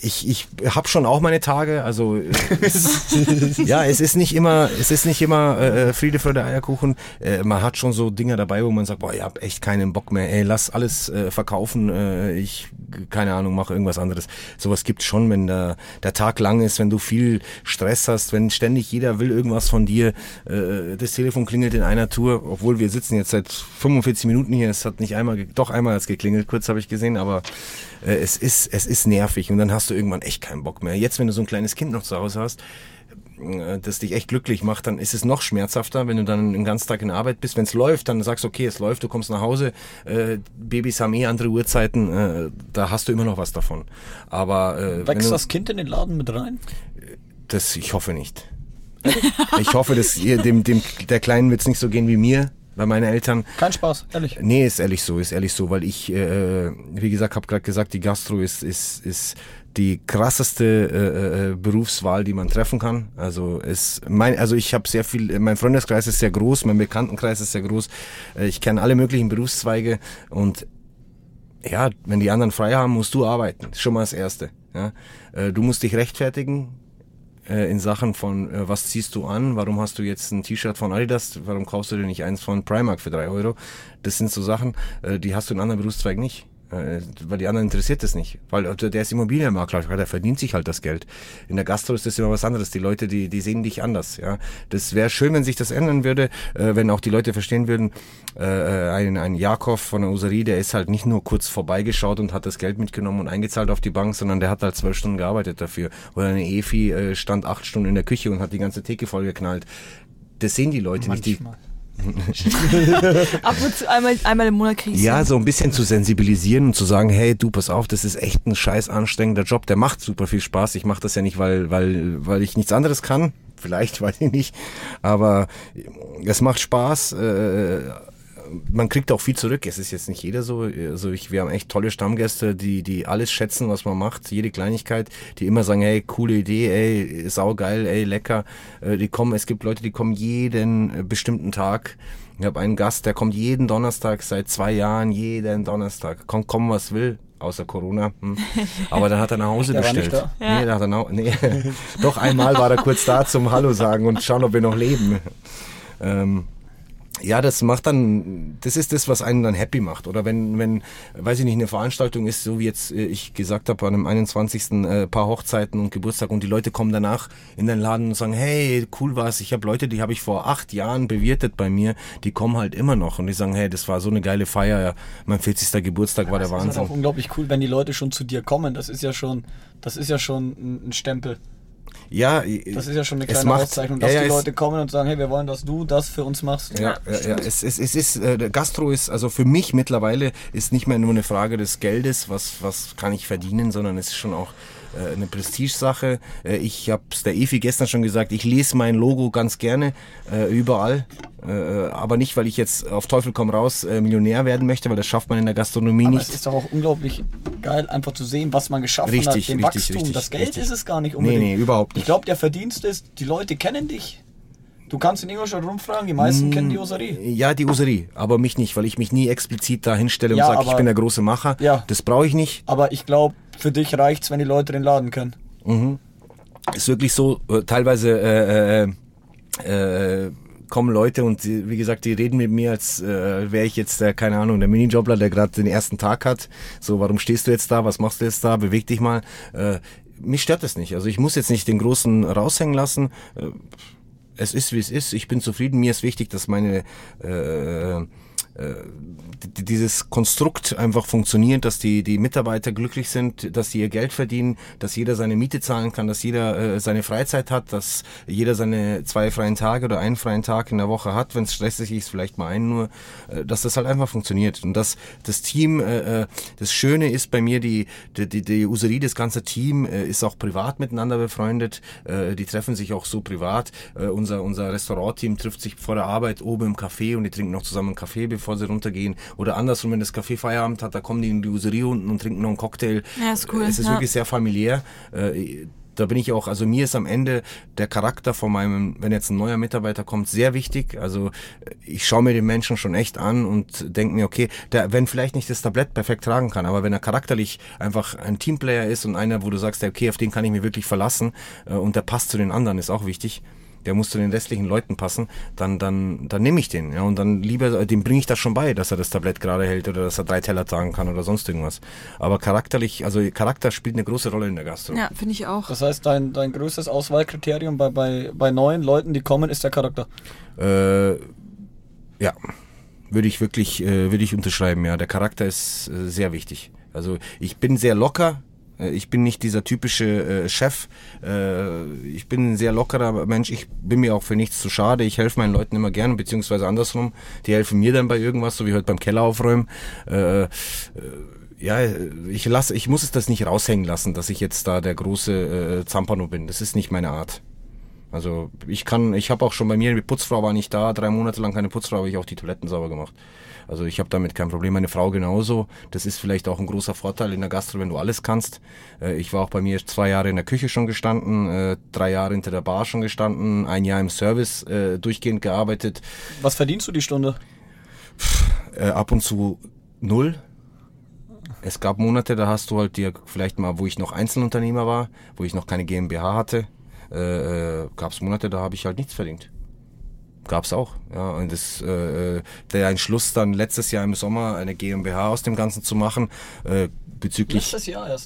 Ich habe schon auch meine Tage, also es ist nicht immer Friede, Freude, Eierkuchen. Man hat schon so Dinger dabei, wo man sagt, boah, ich hab echt keinen Bock mehr, ey, lass alles verkaufen, ich, keine Ahnung, mache irgendwas anderes. Sowas gibt's schon, wenn der Tag lang ist, wenn du viel Stress hast, wenn ständig jeder will irgendwas von dir, das Telefon klingelt in einer Tour, obwohl wir sitzen jetzt seit 45 Minuten hier, es hat nicht einmal, doch einmal hat's geklingelt, kurz habe ich gesehen, aber es ist nervig und dann hast du irgendwann echt keinen Bock mehr. Jetzt, wenn du so ein kleines Kind noch zu Hause hast, das dich echt glücklich macht, dann ist es noch schmerzhafter, wenn du dann den ganzen Tag in der Arbeit bist. Wenn es läuft, dann sagst du, okay, es läuft, du kommst nach Hause, Babys haben eh andere Uhrzeiten, da hast du immer noch was davon. Aber wächst das Kind in den Laden mit rein? Das, ich hoffe nicht. Ich hoffe, dass der Kleinen wird es nicht so gehen wie mir. Bei meinen Eltern. Kein Spaß, ehrlich. Nee, ist ehrlich so, weil ich, wie gesagt, habe gerade gesagt, die Gastro ist die krasseste Berufswahl, die man treffen kann. Also ich habe sehr viel, mein Freundeskreis ist sehr groß, mein Bekanntenkreis ist sehr groß. Ich kenne alle möglichen Berufszweige und ja, wenn die anderen frei haben, musst du arbeiten. Das ist schon mal das Erste. Ja? Du musst dich rechtfertigen. In Sachen von, was ziehst du an, warum hast du jetzt ein T-Shirt von Adidas, warum kaufst du dir nicht eins von Primark für 3 €? Das sind so Sachen, die hast du in anderen Berufszweigen nicht, weil die anderen interessiert das nicht, weil der ist Immobilienmakler, der verdient sich halt das Geld. In der Gastro ist das immer was anderes, die Leute, die sehen dich anders. Ja, das wäre schön, wenn sich das ändern würde, wenn auch die Leute verstehen würden, ein Jakov von der Userie, der ist halt nicht nur kurz vorbeigeschaut und hat das Geld mitgenommen und eingezahlt auf die Bank, sondern der hat halt 12 Stunden gearbeitet dafür. Oder eine Efi stand 8 Stunden in der Küche und hat die ganze Theke vollgeknallt. Das sehen die Leute nicht. Ab und zu einmal im Monat kriegst du. Ja, so ein bisschen zu sensibilisieren und zu sagen, hey, du, pass auf, das ist echt ein scheiß anstrengender Job, der macht super viel Spaß. Ich mache das ja nicht, weil ich nichts anderes kann. Vielleicht, weiß ich nicht. Aber es macht Spaß. Man kriegt auch viel zurück. Es ist jetzt nicht jeder so. Also wir haben echt tolle Stammgäste, die alles schätzen, was man macht. Jede Kleinigkeit, die immer sagen, hey, coole Idee, ey, saugeil, ey, lecker. Es gibt Leute, die kommen jeden bestimmten Tag. Ich habe einen Gast, der kommt jeden Donnerstag, seit 2 Jahren, jeden Donnerstag. Komm, was will. Außer Corona. Aber dann hat er nach Hause bestellt. War nicht da. Nee, Doch einmal war er kurz da zum Hallo sagen und schauen, ob wir noch leben. Ja, das ist das, was einen dann happy macht. Oder wenn, weiß ich nicht, eine Veranstaltung ist, so wie jetzt ich gesagt habe, an dem 21. Paar Hochzeiten und Geburtstag und die Leute kommen danach in den Laden und sagen, hey, cool war's. Ich habe Leute, die habe ich vor 8 Jahren bewirtet bei mir, die kommen halt immer noch und die sagen, hey, das war so eine geile Feier, mein 40. Geburtstag war der Wahnsinn. Das ist halt auch unglaublich cool, wenn die Leute schon zu dir kommen, das ist ja schon ein Stempel. Ja, das ist ja schon eine kleine Auszeichnung, dass die Leute kommen und sagen, hey, wir wollen, dass du das für uns machst. Ja, es ist, Gastro ist, also für mich mittlerweile ist nicht mehr nur eine Frage des Geldes, was kann ich verdienen, sondern es ist schon auch eine Prestigesache. Ich habe es der Evi gestern schon gesagt, ich lese mein Logo ganz gerne überall, aber nicht, weil ich jetzt auf Teufel komm raus Millionär werden möchte, weil das schafft man in der Gastronomie aber nicht. Es ist doch auch unglaublich geil, einfach zu sehen, was man geschafft hat, den Wachstum. Richtig, das Geld richtig. Ist es gar nicht unbedingt. Nee, überhaupt nicht. Ich glaube, der Verdienst ist, die Leute kennen dich. Du kannst in Ingolstadt rumfragen, die meisten kennen die Userie. Ja, die Userie, aber mich nicht, weil ich mich nie explizit da hinstelle und sage, ich bin der große Macher. Ja. Das brauche ich nicht. Aber ich glaube, für dich reicht's, wenn die Leute den Laden können. Mhm. Ist wirklich so, teilweise kommen Leute und wie gesagt, die reden mit mir, als wäre ich jetzt der, keine Ahnung, der Minijobler, der gerade den ersten Tag hat. So, warum stehst du jetzt da? Was machst du jetzt da? Beweg dich mal. Mich stört das nicht. Also ich muss jetzt nicht den Großen raushängen lassen. Es ist, wie es ist. Ich bin zufrieden. Mir ist wichtig, dass meine dieses Konstrukt einfach funktioniert, dass die Mitarbeiter glücklich sind, dass sie ihr Geld verdienen, dass jeder seine Miete zahlen kann, dass jeder seine Freizeit hat, dass jeder seine 2 freien Tage oder einen freien Tag in der Woche hat, wenn es stressig ist, vielleicht mal einen nur, dass das halt einfach funktioniert und dass das Team, das Schöne ist bei mir, die Userie, das ganze Team ist auch privat miteinander befreundet, die treffen sich auch so privat, unser Restaurantteam trifft sich vor der Arbeit oben im Café und die trinken noch zusammen einen Kaffee, bevor sie runtergehen. Oder andersrum, wenn das Café Feierabend hat, da kommen die in die Userie unten und trinken noch einen Cocktail. Ja, ist cool. Es ist wirklich sehr familiär. Da bin ich auch, also mir ist am Ende der Charakter von meinem, wenn jetzt ein neuer Mitarbeiter kommt, sehr wichtig. Also ich schaue mir den Menschen schon echt an und denke mir, okay, wenn vielleicht nicht das Tablett perfekt tragen kann, aber wenn er charakterlich einfach ein Teamplayer ist und einer, wo du sagst, okay, auf den kann ich mich wirklich verlassen und der passt zu den anderen, ist auch wichtig. Der muss zu den restlichen Leuten passen, dann nehme ich den. Ja, und dann lieber, dem bringe ich das schon bei, dass er das Tablett gerade hält oder dass er 3 Teller tragen kann oder sonst irgendwas. Aber charakterlich, also Charakter spielt eine große Rolle in der Gastro. Ja, finde ich auch. Das heißt, dein größtes Auswahlkriterium bei neuen Leuten, die kommen, ist der Charakter? Ja, würde ich unterschreiben, ja. Der Charakter ist sehr wichtig. Also ich bin sehr locker. Ich bin nicht dieser typische Chef. Ich bin ein sehr lockerer Mensch. Ich bin mir auch für nichts zu schade. Ich helfe meinen Leuten immer gerne, beziehungsweise andersrum. Die helfen mir dann bei irgendwas, so wie heute beim Keller aufräumen. Ja, ich muss es das nicht raushängen lassen, dass ich jetzt da der große Zampano bin. Das ist nicht meine Art. Also ich habe auch schon bei mir, die Putzfrau war nicht da, 3 Monate lang keine Putzfrau, habe ich auch die Toiletten sauber gemacht. Also ich habe damit kein Problem, meine Frau genauso. Das ist vielleicht auch ein großer Vorteil in der Gastro, wenn du alles kannst. Ich war auch bei mir 2 Jahre in der Küche schon gestanden, 3 Jahre hinter der Bar schon gestanden, 1 Jahr im Service durchgehend gearbeitet. Was verdienst du die Stunde? Ab und zu 0. Es gab Monate, da hast du halt dir vielleicht mal, wo ich noch Einzelunternehmer war, wo ich noch keine GmbH hatte, gab es Monate, da habe ich halt nichts verdient. Gab's auch. Ja, und der Entschluss dann letztes Jahr im Sommer eine GmbH aus dem Ganzen zu machen, bezüglich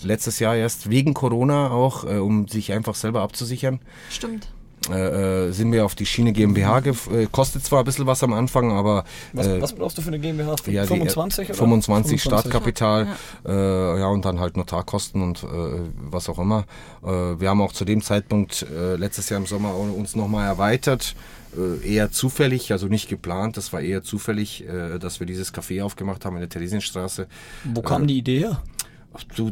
letztes Jahr erst wegen Corona auch, um sich einfach selber abzusichern. Stimmt. Sind wir auf die Schiene GmbH, kostet zwar ein bisschen was am Anfang, aber... was brauchst du für eine GmbH? 25 oder? 25 Startkapital, ja, und dann halt Notarkosten und was auch immer. Wir haben auch zu dem Zeitpunkt letztes Jahr im Sommer uns nochmal erweitert, eher zufällig, also nicht geplant, das war eher zufällig, dass wir dieses Café aufgemacht haben in der Theresienstraße. Wo kam die Idee her? Ach du,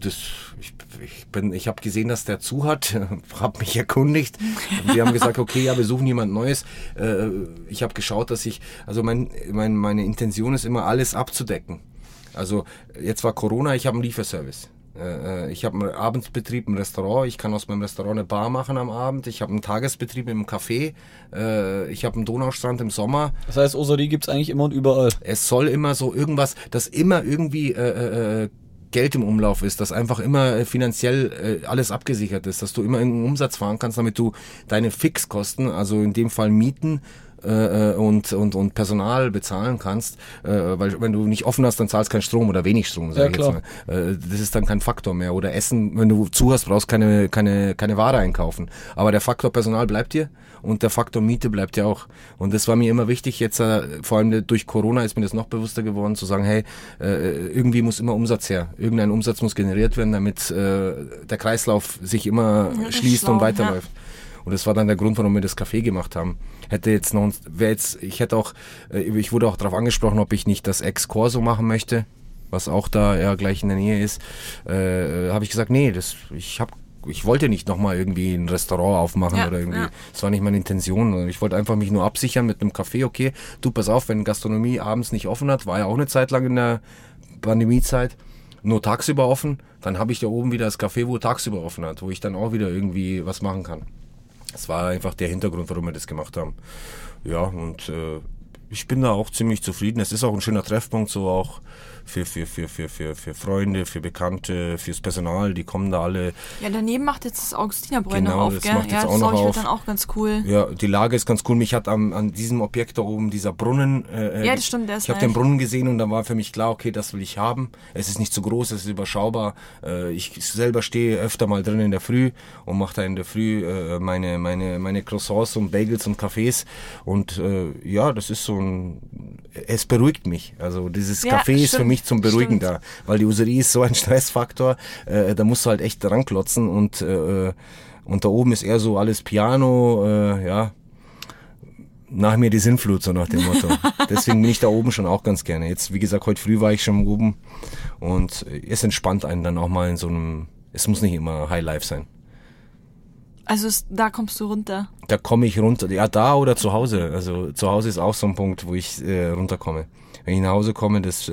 ich habe gesehen, dass der zu hat, habe mich erkundigt. Wir haben gesagt, okay, ja, wir suchen jemand Neues. Ich habe geschaut, dass meine Intention ist immer, alles abzudecken. Also jetzt war Corona, ich habe einen Lieferservice. Ich habe einen Abendsbetrieb im Restaurant, ich kann aus meinem Restaurant eine Bar machen am Abend, ich habe einen Tagesbetrieb im Café, ich habe einen Donaustrand im Sommer. Das heißt, Osari gibt es eigentlich immer und überall. Es soll immer so irgendwas, das immer irgendwie... Geld im Umlauf ist, dass einfach immer finanziell alles abgesichert ist, dass du immer einen Umsatz fahren kannst, damit du deine Fixkosten, also in dem Fall Mieten und Personal bezahlen kannst, weil wenn du nicht offen hast, dann zahlst du keinen Strom oder wenig Strom, sag ich jetzt mal. Das ist dann kein Faktor mehr, oder Essen, wenn du zu hast, brauchst keine Ware einkaufen, aber der Faktor Personal bleibt dir und der Faktor Miete bleibt dir auch, und das war mir immer wichtig, jetzt vor allem durch Corona ist mir das noch bewusster geworden, zu sagen, hey, irgendwie muss immer Umsatz her, irgendein Umsatz muss generiert werden, damit der Kreislauf sich immer schließt und weiterläuft. Ja. Und das war dann der Grund, warum wir das Café gemacht haben. Ich wurde auch darauf angesprochen, ob ich nicht das Ex-Corso machen möchte, was auch da ja gleich in der Nähe ist. Habe ich gesagt, nee, ich wollte nicht nochmal irgendwie ein Restaurant aufmachen oder irgendwie. Ja. Das war nicht meine Intention. Ich wollte einfach mich nur absichern mit einem Café. Okay, du, pass auf, wenn Gastronomie abends nicht offen hat, war ja auch eine Zeit lang in der Pandemiezeit nur tagsüber offen, dann habe ich da oben wieder das Café, wo tagsüber offen hat, wo ich dann auch wieder irgendwie was machen kann. Das war einfach der Hintergrund, warum wir das gemacht haben. Ja, und ich bin da auch ziemlich zufrieden. Es ist auch ein schöner Treffpunkt, so auch für Freunde, für Bekannte, fürs Personal, die kommen da alle. Ja, daneben macht jetzt das Augustinerbräu noch auf, gell? Macht jetzt auch noch auf. Das wird dann auch ganz cool. Ja, die Lage ist ganz cool. Mich hat an diesem Objekt da oben dieser Brunnen... ja, das stimmt, der ist. Ich habe den Brunnen gesehen und dann war für mich klar, okay, das will ich haben. Es ist nicht zu groß, es ist überschaubar. Ich selber stehe öfter mal drin in der Früh und mache da in der Früh meine Croissants und Bagels und Cafés. Und ja, das ist so ein... Es beruhigt mich. Also dieses Café ist für mich zum Beruhigen da, weil die Userie ist so ein Stressfaktor, da musst du halt echt dran klotzen, und da oben ist eher so alles Piano, ja, nach mir die Sinnflut, so nach dem Motto. Deswegen bin ich da oben schon auch ganz gerne. Jetzt, wie gesagt, heute früh war ich schon oben und es entspannt einen dann auch mal in so einem, es muss nicht immer High Life sein. Also da kommst du runter? Da komme ich runter, ja, da oder zu Hause. Also zu Hause ist auch so ein Punkt, wo ich runterkomme. Wenn ich nach Hause komme, das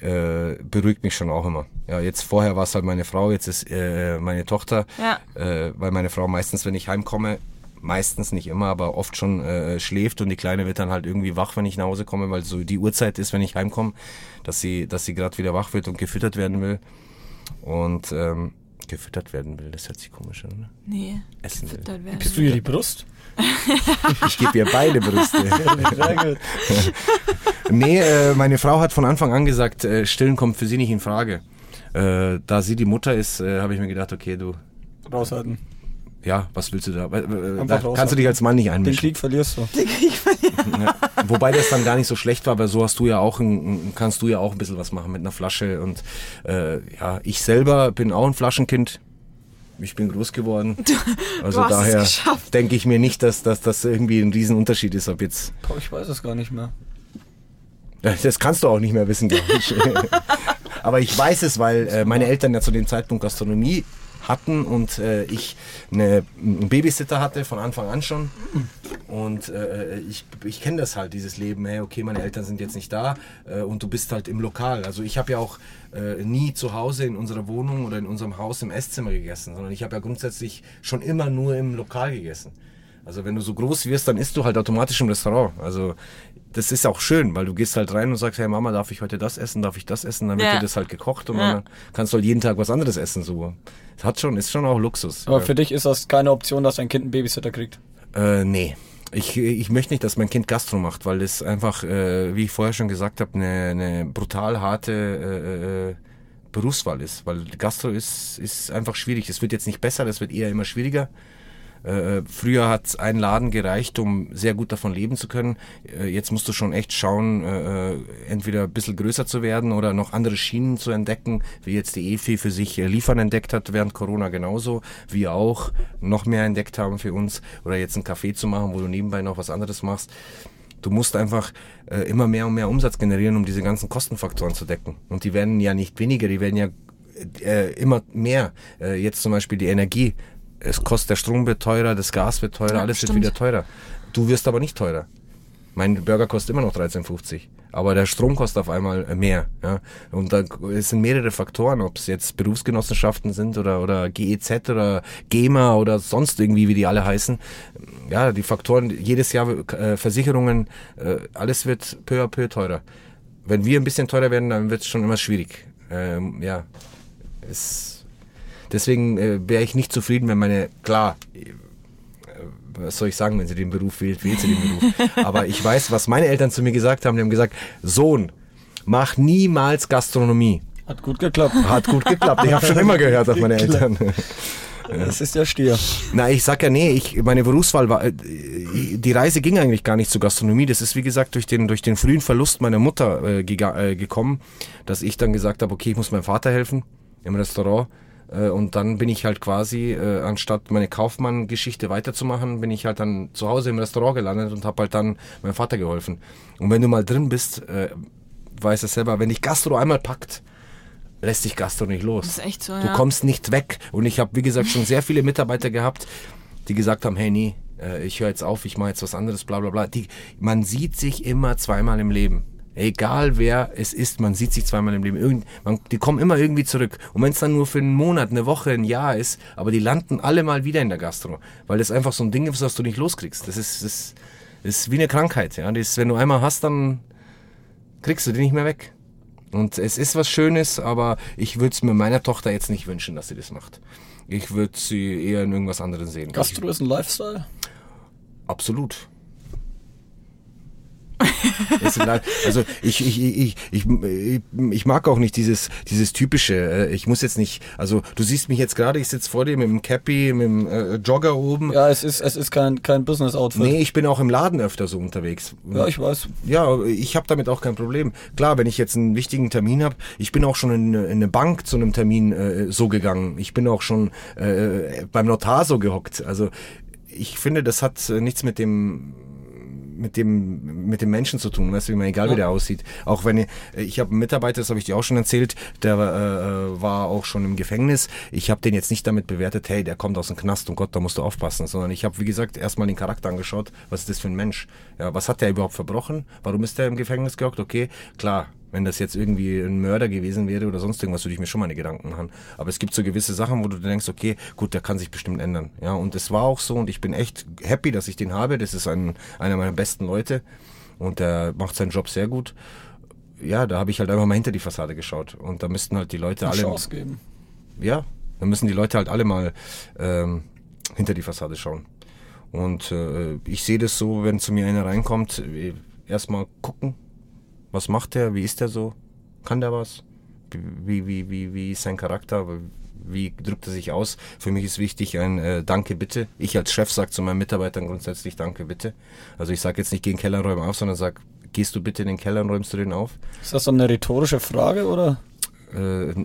beruhigt mich schon auch immer. Ja, jetzt vorher war es halt meine Frau, jetzt ist meine Tochter, ja. Weil meine Frau meistens, wenn ich heimkomme, meistens, nicht immer, aber oft schon schläft, und die Kleine wird dann halt irgendwie wach, wenn ich nach Hause komme, weil so die Uhrzeit ist, wenn ich heimkomme, dass sie gerade wieder wach wird und gefüttert werden will. Und gefüttert werden will, das hört sich komisch an, ne? Nee, Essen gefüttert werden. Gibst du ihr die Brust? Ich gebe ihr beide Brüste. Nee, meine Frau hat von Anfang an gesagt, Stillen kommt für sie nicht in Frage. Da sie die Mutter ist, habe ich mir gedacht, okay, du... Raushalten. ja, was willst du da? Kannst du dich als Mann nicht einmischen. Den Krieg verlierst du. Den Krieg verlierst. Ja. Wobei das dann gar nicht so schlecht war, weil so hast du ja auch kannst du ja auch ein bisschen was machen mit einer Flasche. Und ja, ich selber bin auch ein Flaschenkind. Ich bin groß geworden. Also daher denke ich mir nicht, dass das irgendwie ein Riesenunterschied ist, ob jetzt. Boah, ich weiß es gar nicht mehr. Das kannst du auch nicht mehr wissen, glaube ich. Aber ich weiß es, weil meine Eltern ja zu dem Zeitpunkt Gastronomie hatten und ich einen Babysitter hatte von Anfang an schon. Und ich kenne das halt, dieses Leben, hey, okay, meine Eltern sind jetzt nicht da und du bist halt im Lokal. Also ich habe ja auch nie zu Hause in unserer Wohnung oder in unserem Haus im Esszimmer gegessen, sondern ich habe ja grundsätzlich schon immer nur im Lokal gegessen. Also wenn du so groß wirst, dann isst du halt automatisch im Restaurant. Also das ist auch schön, weil du gehst halt rein und sagst, hey Mama, darf ich heute das essen, darf ich das essen? Dann wird dir das halt gekocht und dann kannst du halt jeden Tag was anderes essen. So. Ist schon auch Luxus. Aber für dich ist das keine Option, dass dein Kind einen Babysitter kriegt? Nee. Ich möchte nicht, dass mein Kind Gastro macht, weil das einfach, wie ich vorher schon gesagt habe, eine brutal harte Berufswahl ist. Weil Gastro ist einfach schwierig. Es wird jetzt nicht besser, das wird eher immer schwieriger. Früher hat ein Laden gereicht, um sehr gut davon leben zu können. Jetzt musst du schon echt schauen, entweder ein bisschen größer zu werden oder noch andere Schienen zu entdecken, wie jetzt die EFI für sich Liefern entdeckt hat während Corona genauso, wie auch noch mehr entdeckt haben für uns oder jetzt ein Café zu machen, wo du nebenbei noch was anderes machst. Du musst einfach immer mehr und mehr Umsatz generieren, um diese ganzen Kostenfaktoren zu decken. Und die werden ja nicht weniger, die werden ja immer mehr. Jetzt zum Beispiel die Energie. Es kostet, der Strom wird teurer, das Gas wird teurer, ja, alles stimmt. Wird wieder teurer. Du wirst aber nicht teurer. Mein Burger kostet immer noch 13,50, aber der Strom kostet auf einmal mehr. Ja? Und da sind mehrere Faktoren, ob es jetzt Berufsgenossenschaften sind oder GEZ oder GEMA oder sonst irgendwie, wie die alle heißen. Ja, die Faktoren, jedes Jahr Versicherungen, alles wird peu à peu teurer. Wenn wir ein bisschen teurer werden, dann wird es schon immer schwierig. Ja, Deswegen wäre ich nicht zufrieden, wenn was soll ich sagen, wenn sie den Beruf wählt, wählt sie den Beruf. Aber ich weiß, was meine Eltern zu mir gesagt haben. Die haben gesagt, Sohn, mach niemals Gastronomie. Hat gut geklappt. Hat gut geklappt. Ich habe schon immer gehört auf meine Eltern. Das ist ja Stier. Na, ich sag ja, nee, meine Berufswahl war, die Reise ging eigentlich gar nicht zur Gastronomie. Das ist, wie gesagt, durch den frühen Verlust meiner Mutter gekommen, dass ich dann gesagt habe, okay, ich muss meinem Vater helfen im Restaurant. Und dann bin ich halt quasi, anstatt meine Kaufmann-Geschichte weiterzumachen, bin ich halt dann zu Hause im Restaurant gelandet und habe halt dann meinem Vater geholfen. Und wenn du mal drin bist, weißt du selber, wenn dich Gastro einmal packt, lässt dich Gastro nicht los. Das ist echt so, ja. Du kommst nicht weg. Und ich habe, wie gesagt, schon sehr viele Mitarbeiter gehabt, die gesagt haben, hey, nee, ich höre jetzt auf, ich mache jetzt was anderes, bla bla bla. Man sieht sich immer zweimal im Leben. Egal wer es ist, man sieht sich zweimal im Leben. Die kommen immer irgendwie zurück. Und wenn es dann nur für einen Monat, eine Woche, ein Jahr ist, aber die landen alle mal wieder in der Gastro. Weil das einfach so ein Ding ist, was du nicht loskriegst. Das ist wie eine Krankheit. Ja? Wenn du einmal hast, dann kriegst du die nicht mehr weg. Und es ist was Schönes, aber ich würde es mir meiner Tochter jetzt nicht wünschen, dass sie das macht. Ich würde sie eher in irgendwas anderem sehen. Gastro ist ein Lifestyle? Absolut. Also ich mag auch nicht dieses typische, ich muss jetzt nicht, also du siehst mich jetzt gerade, ich sitze vor dir mit dem Cappy, mit dem Jogger oben. Ja, es ist kein Business-Outfit. Nee, ich bin auch im Laden öfter so unterwegs. Ja, ich weiß. Ja, ich habe damit auch kein Problem. Klar, wenn ich jetzt einen wichtigen Termin habe, ich bin auch schon in eine Bank zu einem Termin so gegangen. Ich bin auch schon beim Notar so gehockt. Also ich finde, das hat nichts mit dem Menschen zu tun, weißt du, egal wie der aussieht. Auch wenn ich habe einen Mitarbeiter, das habe ich dir auch schon erzählt, der war auch schon im Gefängnis. Ich habe den jetzt nicht damit bewertet, hey, der kommt aus dem Knast und Gott, da musst du aufpassen, sondern ich habe, wie gesagt, erstmal den Charakter angeschaut, was ist das für ein Mensch? Ja, was hat der überhaupt verbrochen? Warum ist der im Gefängnis gehockt? Okay, klar, wenn das jetzt irgendwie ein Mörder gewesen wäre oder sonst irgendwas, würde ich mir schon meine Gedanken machen. Aber es gibt so gewisse Sachen, wo du denkst, okay, gut, der kann sich bestimmt ändern. Ja, und es war auch so und ich bin echt happy, dass ich den habe. Das ist einer meiner besten Leute und der macht seinen Job sehr gut. Ja, da habe ich halt einfach mal hinter die Fassade geschaut und da müssten halt die Leute eine alle... Chance geben. Ja, da müssen die Leute halt alle mal hinter die Fassade schauen. Und ich sehe das so, wenn zu mir einer reinkommt, erstmal gucken, was macht der? Wie ist der so? Kann der was? Wie ist sein Charakter? wie drückt er sich aus? Für mich ist wichtig ein Danke, bitte. Ich als Chef sage zu meinen Mitarbeitern grundsätzlich Danke, bitte. Also ich sage jetzt nicht, geh in den Kellerräumen auf, sondern sage, gehst du bitte in den Keller und räumst du den auf? Ist das so eine rhetorische Frage, oder? Nee,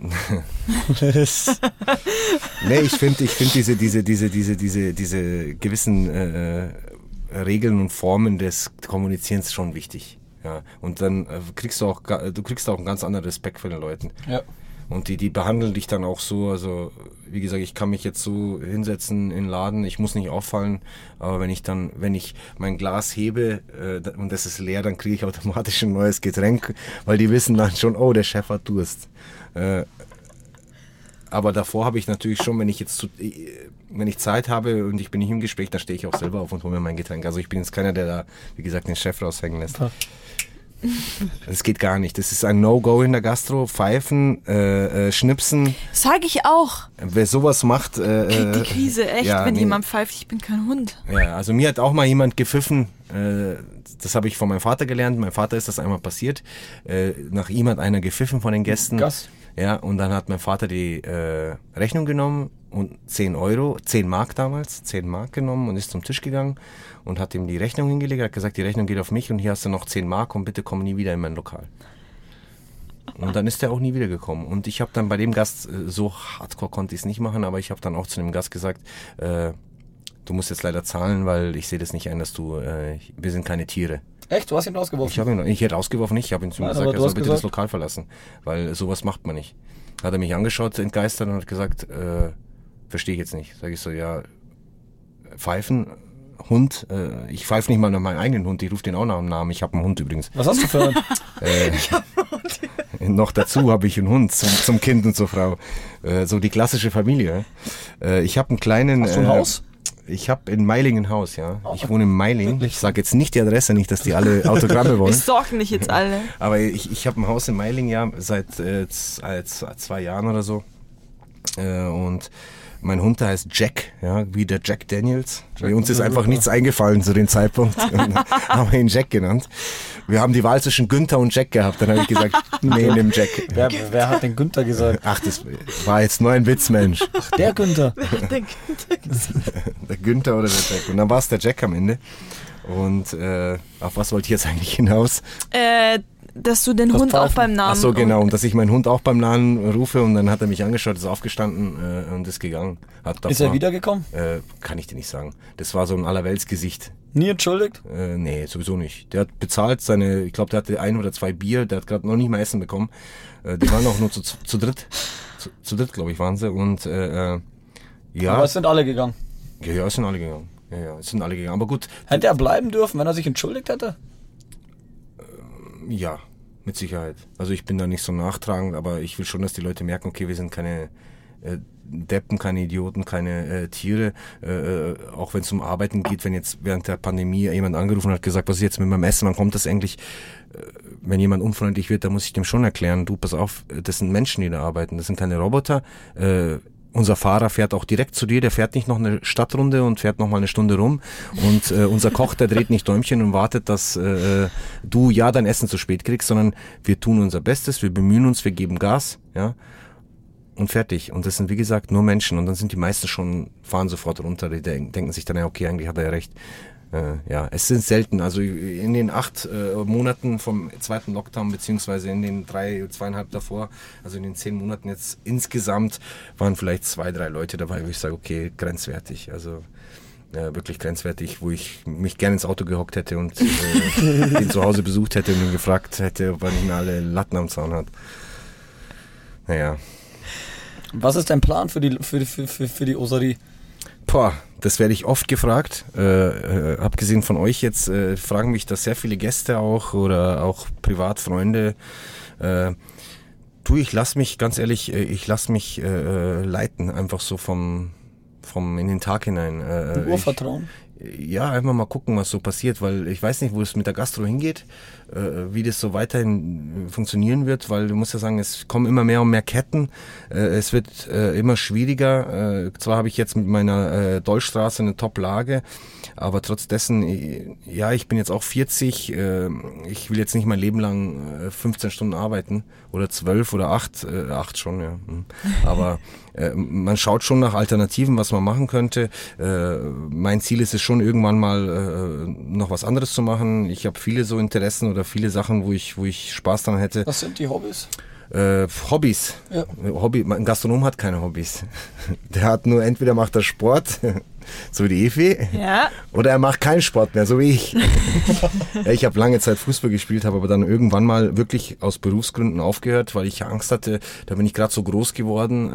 ich finde diese gewissen Regeln und Formen des Kommunizierens schon wichtig. Ja, und dann kriegst du auch einen ganz anderen Respekt von den Leuten. Ja. Und die behandeln dich dann auch so, also wie gesagt, ich kann mich jetzt so hinsetzen in den Laden, ich muss nicht auffallen, aber wenn ich mein Glas hebe und das ist leer, dann kriege ich automatisch ein neues Getränk, weil die wissen dann schon, oh, der Chef hat Durst. Aber davor habe ich natürlich schon, wenn ich Zeit habe und ich bin nicht im Gespräch, dann stehe ich auch selber auf und hole mir mein Getränk. Also ich bin jetzt keiner, der da, wie gesagt, den Chef raushängen lässt. Ja. Das geht gar nicht. Das ist ein No-Go in der Gastro. Pfeifen, schnipsen. Sag ich auch. Wer sowas macht... kriegt die Krise, echt, ja, wenn jemand pfeift, ich bin kein Hund. Ja, also mir hat auch mal jemand gepfiffen. Das habe ich von meinem Vater gelernt. Mein Vater ist das einmal passiert. Nach ihm hat einer gepfiffen von den Gästen. Gast. Ja, und dann hat mein Vater die Rechnung genommen und 10 Mark genommen und ist zum Tisch gegangen und hat ihm die Rechnung hingelegt, hat gesagt, die Rechnung geht auf mich und hier hast du noch 10 Mark und bitte komm nie wieder in mein Lokal. Und dann ist er auch nie wieder gekommen. Und ich habe dann bei dem Gast, so hardcore konnte ich es nicht machen, aber ich habe dann auch zu dem Gast gesagt, du musst jetzt leider zahlen, weil ich sehe das nicht ein, dass du, wir sind keine Tiere. Echt? Du hast ihn rausgeworfen? Ich habe ihn zu ihm gesagt, er soll bitte das Lokal verlassen, weil sowas macht man nicht. Hat er mich angeschaut, entgeistert und hat gesagt, verstehe ich jetzt nicht. Sag ich so, ja, pfeifen, Hund, ich pfeife nicht mal nach meinem eigenen Hund, ich rufe den auch nach dem Namen, ich habe einen Hund übrigens. Was hast du für einen? Ich habe einen Hund. Noch dazu habe ich einen Hund zum Kind und zur Frau. So die klassische Familie. Ich habe einen kleinen... Hast du ein Haus? Ich habe in Meiling ein Haus, ja. Ich wohne in Meiling. Ich sage jetzt nicht die Adresse, nicht, dass die alle Autogramme wollen. Wir stalken dich jetzt alle. Aber ich habe ein Haus in Meiling, ja, seit 2 Jahren oder so. Und mein Hund, der heißt Jack, ja, wie der Jack Daniels. Bei uns ist einfach nichts eingefallen zu dem Zeitpunkt. Und haben wir ihn Jack genannt. Wir haben die Wahl zwischen Günther und Jack gehabt. Dann habe ich gesagt, nee, nimm Jack. Wer hat den Günther gesagt? Ach, das war jetzt nur ein Witz, Mensch. Ach, der Günther. Wer hat den Günther gesagt? Der Günther oder der Jack. Und dann war es der Jack am Ende. Und auf was wollte ich jetzt eigentlich hinaus? Dass du den Hund pfeifen. Auch beim Namen... Ach so, genau. Und dass ich meinen Hund auch beim Namen rufe. Und dann hat er mich angeschaut, ist aufgestanden und ist gegangen. Ist er wiedergekommen? Kann ich dir nicht sagen. Das war so ein Allerweltsgesicht. Nie entschuldigt? Nee, sowieso nicht. Der hat bezahlt seine... Ich glaube, der hatte 1 oder 2 Bier. Der hat gerade noch nicht mal Essen bekommen. Die waren auch nur zu dritt. Zu dritt, glaube ich, waren sie. Und ja... Aber es sind alle gegangen. Ja, es sind alle gegangen. Ja, es sind alle gegangen. Aber gut... Hätte er bleiben dürfen, wenn er sich entschuldigt hätte? Ja, mit Sicherheit. Also ich bin da nicht so nachtragend, aber ich will schon, dass die Leute merken, okay, wir sind keine Deppen, keine Idioten, keine Tiere. Auch wenn es um Arbeiten geht, wenn jetzt während der Pandemie jemand angerufen hat, gesagt, was ist jetzt mit meinem Essen, wann kommt das eigentlich? Wenn jemand unfreundlich wird, dann muss ich dem schon erklären, du, pass auf, das sind Menschen, die da arbeiten, das sind keine Roboter. Unser Fahrer fährt auch direkt zu dir, der fährt nicht noch eine Stadtrunde und fährt noch mal eine Stunde rum. Und unser Koch, der dreht nicht Däumchen und wartet, dass du ja dein Essen zu spät kriegst, sondern wir tun unser Bestes, wir bemühen uns, wir geben Gas, ja, und fertig. Und das sind, wie gesagt, nur Menschen. Und dann sind die meisten schon, fahren sofort runter, die denken sich dann, ja, okay, eigentlich hat er ja recht. Ja, es sind selten, also in den 8 Monaten vom zweiten Lockdown, beziehungsweise in den 3, 2,5 davor, also in den 10 Monaten jetzt insgesamt, waren vielleicht 2, 3 Leute dabei, wo ich sage, okay, grenzwertig, also wirklich grenzwertig, wo ich mich gerne ins Auto gehockt hätte und ihn zu Hause besucht hätte und ihn gefragt hätte, ob er nicht mehr alle Latten am Zaun hat. Naja. Was ist dein Plan für die Oserie? Boah, das werde ich oft gefragt. Abgesehen von euch jetzt fragen mich das sehr viele Gäste auch oder auch Privatfreunde. Ich lasse mich, ganz ehrlich, leiten, einfach so vom in den Tag hinein. Urvertrauen? ja, einfach mal gucken, was so passiert, weil ich weiß nicht, wo es mit der Gastro hingeht, wie das so weiterhin funktionieren wird, weil du musst ja sagen, es kommen immer mehr und mehr Ketten, es wird immer schwieriger. Zwar habe ich jetzt mit meiner Dollstraße eine Top-Lage, aber trotz dessen, ja, ich bin jetzt auch 40, ich will jetzt nicht mein Leben lang 15 Stunden arbeiten oder 12 oder 8 schon, ja. Aber man schaut schon nach Alternativen, was man machen könnte. Mein Ziel ist es schon, irgendwann mal noch was anderes zu machen. Ich habe viele so Interessen oder viele Sachen, wo ich Spaß dran hätte. Was sind die Hobbys? Hobbys. Ja. Ein Gastronom hat keine Hobbys. Der hat nur, entweder macht er Sport, so wie die Evi, ja, oder er macht keinen Sport mehr, so wie ich. Ich habe lange Zeit Fußball gespielt, habe aber dann irgendwann mal wirklich aus Berufsgründen aufgehört, weil ich Angst hatte, da bin ich gerade so groß geworden,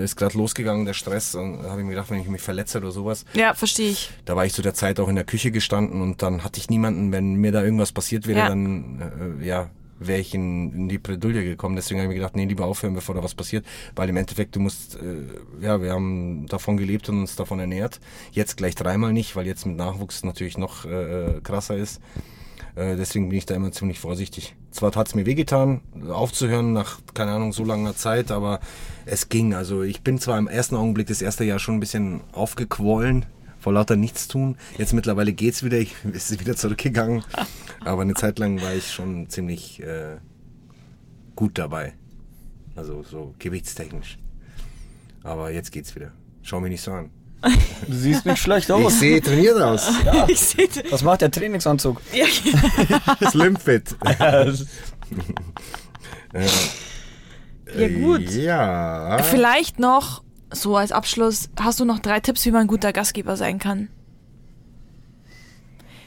ist gerade losgegangen, der Stress, und habe ich mir gedacht, wenn ich mich verletze oder sowas. Ja, verstehe ich. Da war ich zu der Zeit auch in der Küche gestanden und dann hatte ich niemanden, wenn mir da irgendwas passiert wäre, ja, dann, ja, wäre ich in die Bredouille gekommen. Deswegen habe ich mir gedacht, nee, lieber aufhören, bevor da was passiert. Weil im Endeffekt, du musst, ja, wir haben davon gelebt und uns davon ernährt. Jetzt gleich dreimal nicht, weil jetzt mit Nachwuchs natürlich noch krasser ist. Deswegen bin ich da immer ziemlich vorsichtig. Zwar hat es mir wehgetan, aufzuhören nach, keine Ahnung, so langer Zeit, aber es ging. Also ich bin zwar im ersten Augenblick, das erste Jahr, schon ein bisschen aufgequollen, vor lauter Nichtstun. Jetzt mittlerweile geht's wieder, es ist wieder zurückgegangen. Aber eine Zeit lang war ich schon ziemlich gut dabei. Also so gewichtstechnisch. Aber jetzt geht's wieder. Schau mich nicht so an. Du siehst nicht schlecht aus. Ich sehe trainiert aus. Ja. Was macht der Trainingsanzug? Slimfit. Ja gut. Ja. Vielleicht noch so als Abschluss, hast du noch 3 Tipps, wie man ein guter Gastgeber sein kann?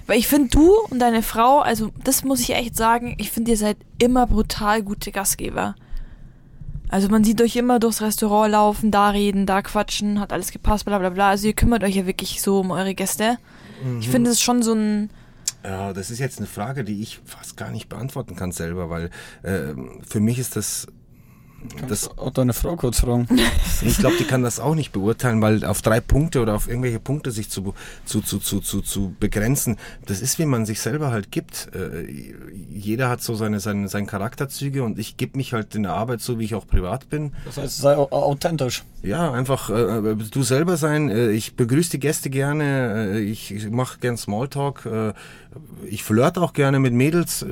Weil ich finde, du und deine Frau, also das muss ich echt sagen, ich finde, ihr seid immer brutal gute Gastgeber. Also man sieht euch immer durchs Restaurant laufen, da reden, da quatschen, hat alles gepasst, bla bla bla. Also ihr kümmert euch ja wirklich so um eure Gäste. Mhm. Ich finde, das ist schon so ein... Ja, das ist jetzt eine Frage, die ich fast gar nicht beantworten kann selber, weil für mich ist das... Kannst auch deine Frau kurz fragen. Ich glaube, die kann das auch nicht beurteilen, weil auf 3 Punkte oder auf irgendwelche Punkte sich zu begrenzen, das ist, wie man sich selber halt gibt. Jeder hat so seine Charakterzüge und ich gebe mich halt in der Arbeit so, wie ich auch privat bin. Das heißt, sei authentisch. Ja, einfach du selber sein. Ich begrüße die Gäste gerne, ich mache gern Smalltalk, ich flirte auch gerne mit Mädels.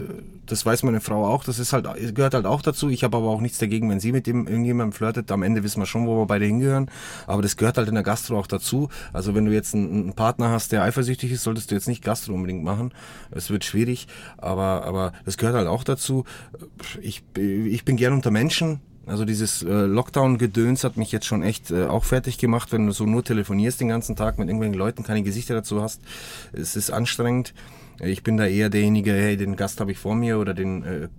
Das weiß meine Frau auch, das ist halt, gehört halt auch dazu. Ich habe aber auch nichts dagegen, wenn sie mit irgendjemandem flirtet. Am Ende wissen wir schon, wo wir beide hingehören. Aber das gehört halt in der Gastro auch dazu. Also wenn du jetzt einen Partner hast, der eifersüchtig ist, solltest du jetzt nicht Gastro unbedingt machen. Es wird schwierig, aber das gehört halt auch dazu. Ich bin gern unter Menschen. Also dieses Lockdown-Gedöns hat mich jetzt schon echt auch fertig gemacht. Wenn du so nur telefonierst den ganzen Tag mit irgendwelchen Leuten, keine Gesichter dazu hast, es ist anstrengend. Ich bin da eher derjenige, hey, den Gast habe ich vor mir oder den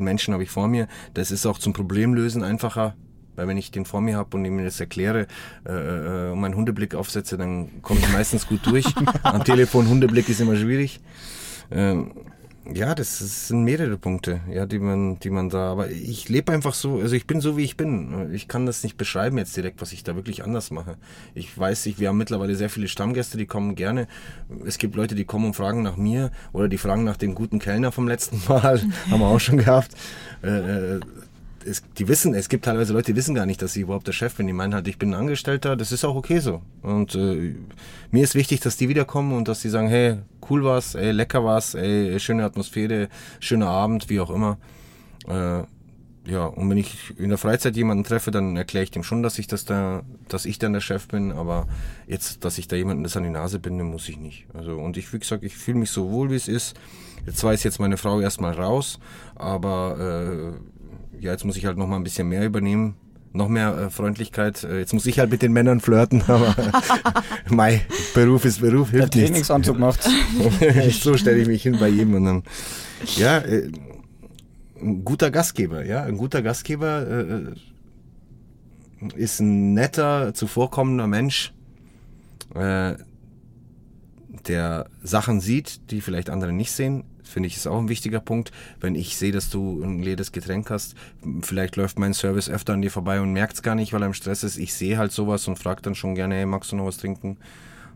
Menschen habe ich vor mir. Das ist auch zum Problemlösen einfacher, weil wenn ich den vor mir habe und ihm das erkläre und meinen Hundeblick aufsetze, dann komme ich meistens gut durch. Am Telefon Hundeblick ist immer schwierig. Ja, das sind mehrere Punkte, ja, die man da, aber ich lebe einfach so, also ich bin so, wie ich bin. Ich kann das nicht beschreiben jetzt direkt, was ich da wirklich anders mache. Ich weiß nicht, wir haben mittlerweile sehr viele Stammgäste, die kommen gerne. Es gibt Leute, die kommen und fragen nach mir oder die fragen nach dem guten Kellner vom letzten Mal, haben wir auch schon gehabt. Die wissen, es gibt teilweise Leute, die wissen gar nicht, dass sie überhaupt der Chef bin. Die meinen halt, ich bin ein Angestellter, das ist auch okay so. Und mir ist wichtig, dass die wiederkommen und dass die sagen, hey, cool war's, ey, lecker war's, ey, schöne Atmosphäre, schöner Abend, wie auch immer. Ja, und wenn ich in der Freizeit jemanden treffe, dann erkläre ich dem schon, dass ich dann der Chef bin, aber jetzt, dass ich da jemanden das an die Nase binde, muss ich nicht. Also, und ich, wie gesagt, ich fühle mich so wohl, wie es ist. Zwar ist jetzt meine Frau erstmal raus, aber ja, jetzt muss ich halt noch mal ein bisschen mehr übernehmen, noch mehr Freundlichkeit. Jetzt muss ich halt mit den Männern flirten, aber mein Beruf ist Beruf, hilft nichts. Der Trainingsanzug macht's. So stelle ich mich hin bei jedem und dann, ja, ein guter Gastgeber, ja, ein guter Gastgeber ist ein netter, zuvorkommender Mensch, der Sachen sieht, die vielleicht andere nicht sehen. Finde ich, ist auch ein wichtiger Punkt. Wenn ich sehe, dass du ein leeres Getränk hast, vielleicht läuft mein Service öfter an dir vorbei und merkt es gar nicht, weil er im Stress ist. Ich sehe halt sowas und frage dann schon gerne, hey, magst du noch was trinken?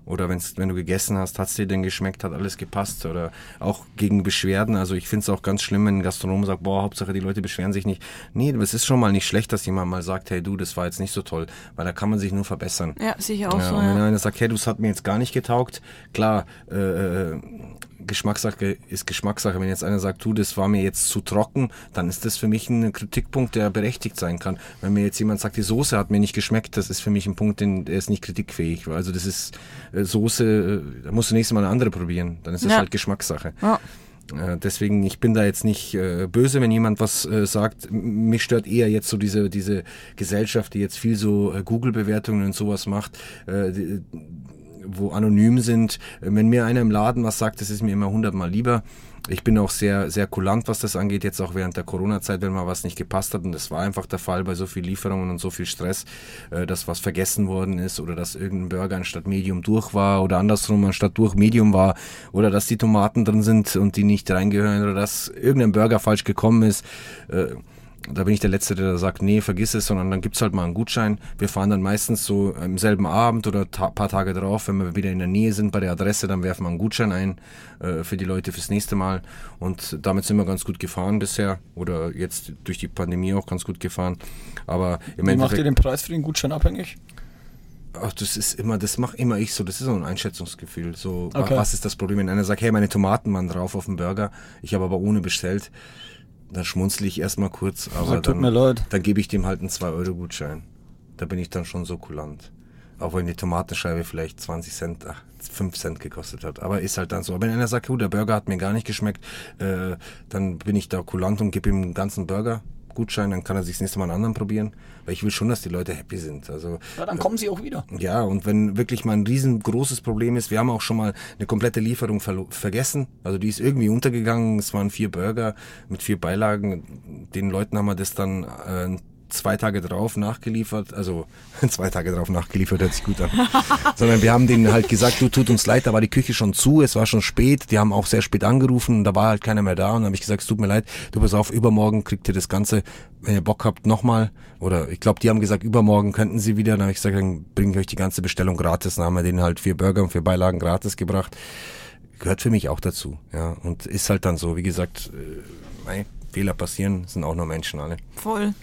Oder wenn du gegessen hast, hat es dir denn geschmeckt, hat alles gepasst? Oder auch gegen Beschwerden. Also ich finde es auch ganz schlimm, wenn ein Gastronom sagt, boah, Hauptsache die Leute beschweren sich nicht. Nee, es ist schon mal nicht schlecht, dass jemand mal sagt, hey du, das war jetzt nicht so toll. Weil da kann man sich nur verbessern. Ja, sicher auch ja, so. Und wenn einer sagt, hey du, das hat mir jetzt gar nicht getaugt. Klar, Geschmackssache ist Geschmackssache. Wenn jetzt einer sagt, du, das war mir jetzt zu trocken, dann ist das für mich ein Kritikpunkt, der berechtigt sein kann. Wenn mir jetzt jemand sagt, die Soße hat mir nicht geschmeckt, das ist für mich ein Punkt, der ist nicht kritikfähig. Also das ist Soße, da musst du nächstes Mal eine andere probieren. Dann ist das halt Geschmackssache. Ja. Deswegen, ich bin da jetzt nicht böse, wenn jemand was sagt. Mich stört eher jetzt so diese Gesellschaft, die jetzt viel so Google-Bewertungen und sowas macht, wo anonym sind. Wenn mir einer im Laden was sagt, das ist mir immer 100-mal lieber. Ich bin auch sehr, sehr kulant, was das angeht, jetzt auch während der Corona-Zeit, wenn mal was nicht gepasst hat. Und das war einfach der Fall bei so viel Lieferungen und so viel Stress, dass was vergessen worden ist oder dass irgendein Burger anstatt Medium durch war oder andersrum anstatt durch Medium war oder dass die Tomaten drin sind und die nicht reingehören oder dass irgendein Burger falsch gekommen ist. Da bin ich der Letzte, der sagt, nee, vergiss es, sondern dann gibt's halt mal einen Gutschein. Wir fahren dann meistens so am selben Abend oder paar Tage drauf, wenn wir wieder in der Nähe sind bei der Adresse, dann werfen wir einen Gutschein ein für die Leute fürs nächste Mal. Und damit sind wir ganz gut gefahren bisher oder jetzt durch die Pandemie auch ganz gut gefahren. Aber im Endeffekt, macht ihr den Preis für den Gutschein abhängig? Ach, das mache immer ich so, das ist so ein Einschätzungsgefühl. So, okay. Was ist das Problem, wenn einer sagt, hey, meine Tomaten waren drauf auf dem Burger, ich habe aber ohne bestellt. Dann schmunzle ich erstmal kurz, aber dann gebe ich dem halt einen 2-Euro-Gutschein. Da bin ich dann schon so kulant. Auch wenn die Tomatenscheibe vielleicht 20 Cent, 5 Cent gekostet hat. Aber ist halt dann so. Aber wenn einer sagt, der Burger hat mir gar nicht geschmeckt, dann bin ich da kulant und gebe ihm einen ganzen Burger-Gutschein. Dann kann er sich das nächste Mal einen anderen probieren. Weil ich will schon, dass die Leute happy sind. Also, ja, dann kommen sie auch wieder. Ja, und wenn wirklich mal ein riesengroßes Problem ist, wir haben auch schon mal eine komplette Lieferung vergessen. Also die ist irgendwie untergegangen. Es waren 4 Burger mit 4 Beilagen. Den Leuten haben wir das dann 2 Tage drauf nachgeliefert. Also 2 Tage drauf nachgeliefert, hört sich gut an. Sondern wir haben denen halt gesagt, du, tut uns leid, da war die Küche schon zu, es war schon spät. Die haben auch sehr spät angerufen und da war halt keiner mehr da. Und dann habe ich gesagt, es tut mir leid, du, pass auf, übermorgen kriegt ihr das Ganze, wenn ihr Bock habt, nochmal. Oder ich glaube, die haben gesagt, übermorgen könnten sie wieder. Dann habe ich gesagt, dann bringe ich euch die ganze Bestellung gratis. Dann haben wir denen halt 4 Burger und 4 Beilagen gratis gebracht. Gehört für mich auch dazu. Ja, und ist halt dann so, wie gesagt, Fehler passieren, sind auch nur Menschen alle. Voll.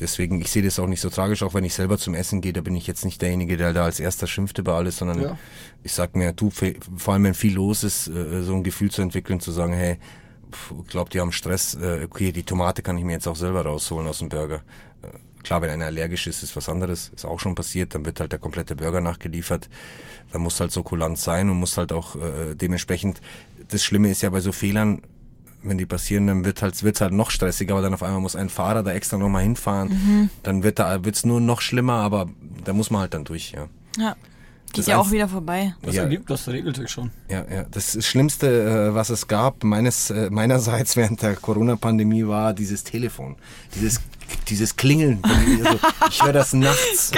Deswegen, ich sehe das auch nicht so tragisch, auch wenn ich selber zum Essen gehe, da bin ich jetzt nicht derjenige, der da als erster schimpft über alles, sondern ich sag mir, du, vor allem wenn viel los ist, so ein Gefühl zu entwickeln, zu sagen, hey, glaubt ihr am Stress, okay, die Tomate kann ich mir jetzt auch selber rausholen aus dem Burger. Klar, wenn einer allergisch ist, ist was anderes, ist auch schon passiert, dann wird halt der komplette Burger nachgeliefert, dann muss halt so kulant sein und muss halt auch dementsprechend, das Schlimme ist ja bei so Fehlern, wenn die passieren, dann wird's halt noch stressiger, aber dann auf einmal muss ein Fahrer da extra nochmal hinfahren, dann wird's nur noch schlimmer, aber da muss man halt dann durch, Ja, geht ja auch wieder vorbei. Das regelt sich schon. Ja, das Schlimmste, was es gab, meinerseits während der Corona-Pandemie war dieses Telefon, dieses Klingeln. Also, ich höre das nachts.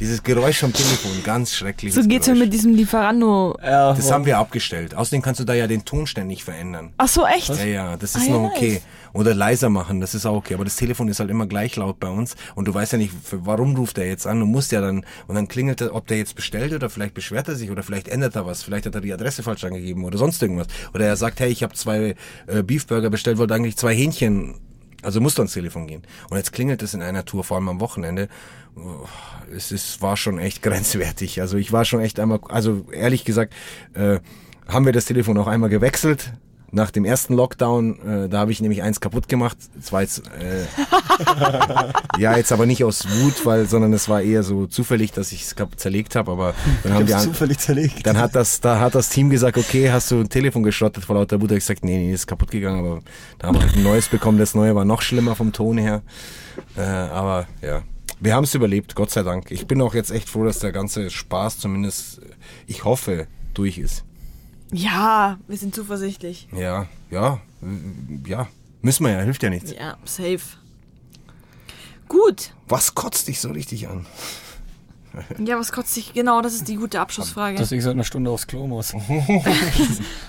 Dieses Geräusch vom Telefon, ganz schrecklich. So geht's ja mit diesem Lieferando. Das haben wir abgestellt. Außerdem kannst du da ja den Ton ständig verändern. Ach so, echt? Ja, das ist noch okay. Oder leiser machen, das ist auch okay. Aber das Telefon ist halt immer gleich laut bei uns. Und du weißt ja nicht, warum ruft er jetzt an? Du musst ja dann, und dann klingelt er, ob der jetzt bestellt oder vielleicht beschwert er sich oder vielleicht ändert er was. Vielleicht hat er die Adresse falsch angegeben oder sonst irgendwas. Oder er sagt, hey, ich habe 2 Beefburger bestellt, wollte eigentlich 2 Hähnchen. Also musst du ans Telefon gehen. Und jetzt klingelt es in einer Tour, vor allem am Wochenende. War schon echt grenzwertig. Also ich war schon echt einmal, also ehrlich gesagt, haben wir das Telefon auch einmal gewechselt. Nach dem ersten Lockdown, da habe ich nämlich eins kaputt gemacht. Das war jetzt, jetzt aber nicht aus Wut, sondern es war eher so zufällig, dass ich es zerlegt habe. Aber dann haben die zufällig zerlegt. Dann hat das Team gesagt, okay, hast du ein Telefon geschrottet vor lauter Wut? Da habe ich gesagt, nee, ist kaputt gegangen. Aber da haben wir halt ein neues bekommen. Das neue war noch schlimmer vom Ton her. Aber ja, wir haben es überlebt, Gott sei Dank. Ich bin auch jetzt echt froh, dass der ganze Spaß zumindest, ich hoffe, durch ist. Ja, wir sind zuversichtlich. Ja. Müssen wir ja, hilft ja nichts. Ja, safe. Gut. Was kotzt dich so richtig an? Ja, was kotzt dich? Genau, das ist die gute Abschlussfrage. Dass ich seit einer Stunde aufs Klo muss.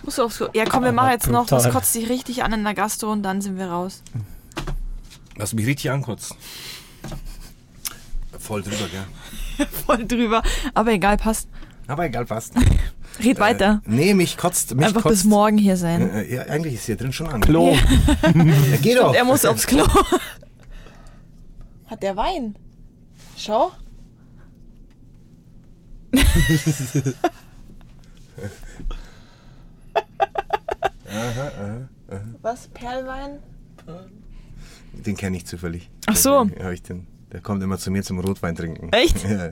Musst du aufs Klo? Ja, komm, wir machen jetzt noch, was kotzt dich richtig an in der Gastro und dann sind wir raus. Was mich richtig ankotzt? Voll drüber, gell? Voll drüber, aber egal, passt. Aber egal was. Red weiter. Nee, mich kotzt. Mich einfach kotzt. Bis morgen hier sein. Ja, eigentlich ist hier drin schon an. Klo. Ja. Ja, geh doch. Er muss aufs Klo. Hat der Wein? Schau. Was? Perlwein? Den kenne ich zufällig. Ach so. Der kommt immer zu mir zum Rotwein trinken. Echt? Ja.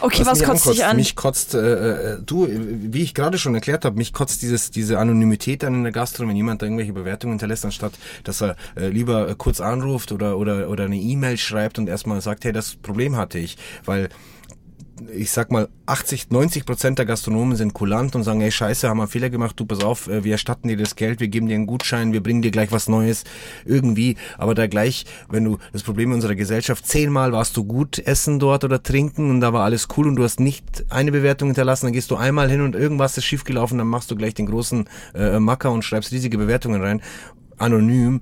Okay, was kotzt dich an? Mich kotzt, wie ich gerade schon erklärt habe, mich kotzt diese Anonymität an in der Gastronomie, wenn jemand da irgendwelche Bewertungen hinterlässt, anstatt dass er lieber kurz anruft oder eine E-Mail schreibt und erstmal sagt, hey, das Problem hatte ich, weil ich sag mal, 80-90% der Gastronomen sind kulant und sagen, ey, scheiße, haben wir einen Fehler gemacht, du, pass auf, wir erstatten dir das Geld, wir geben dir einen Gutschein, wir bringen dir gleich was Neues, irgendwie, aber da gleich, wenn du das Problem unserer Gesellschaft, 10-mal warst du gut essen dort oder trinken und da war alles cool und du hast nicht eine Bewertung hinterlassen, dann gehst du einmal hin und irgendwas ist schiefgelaufen, dann machst du gleich den großen Macker und schreibst riesige Bewertungen rein, anonym.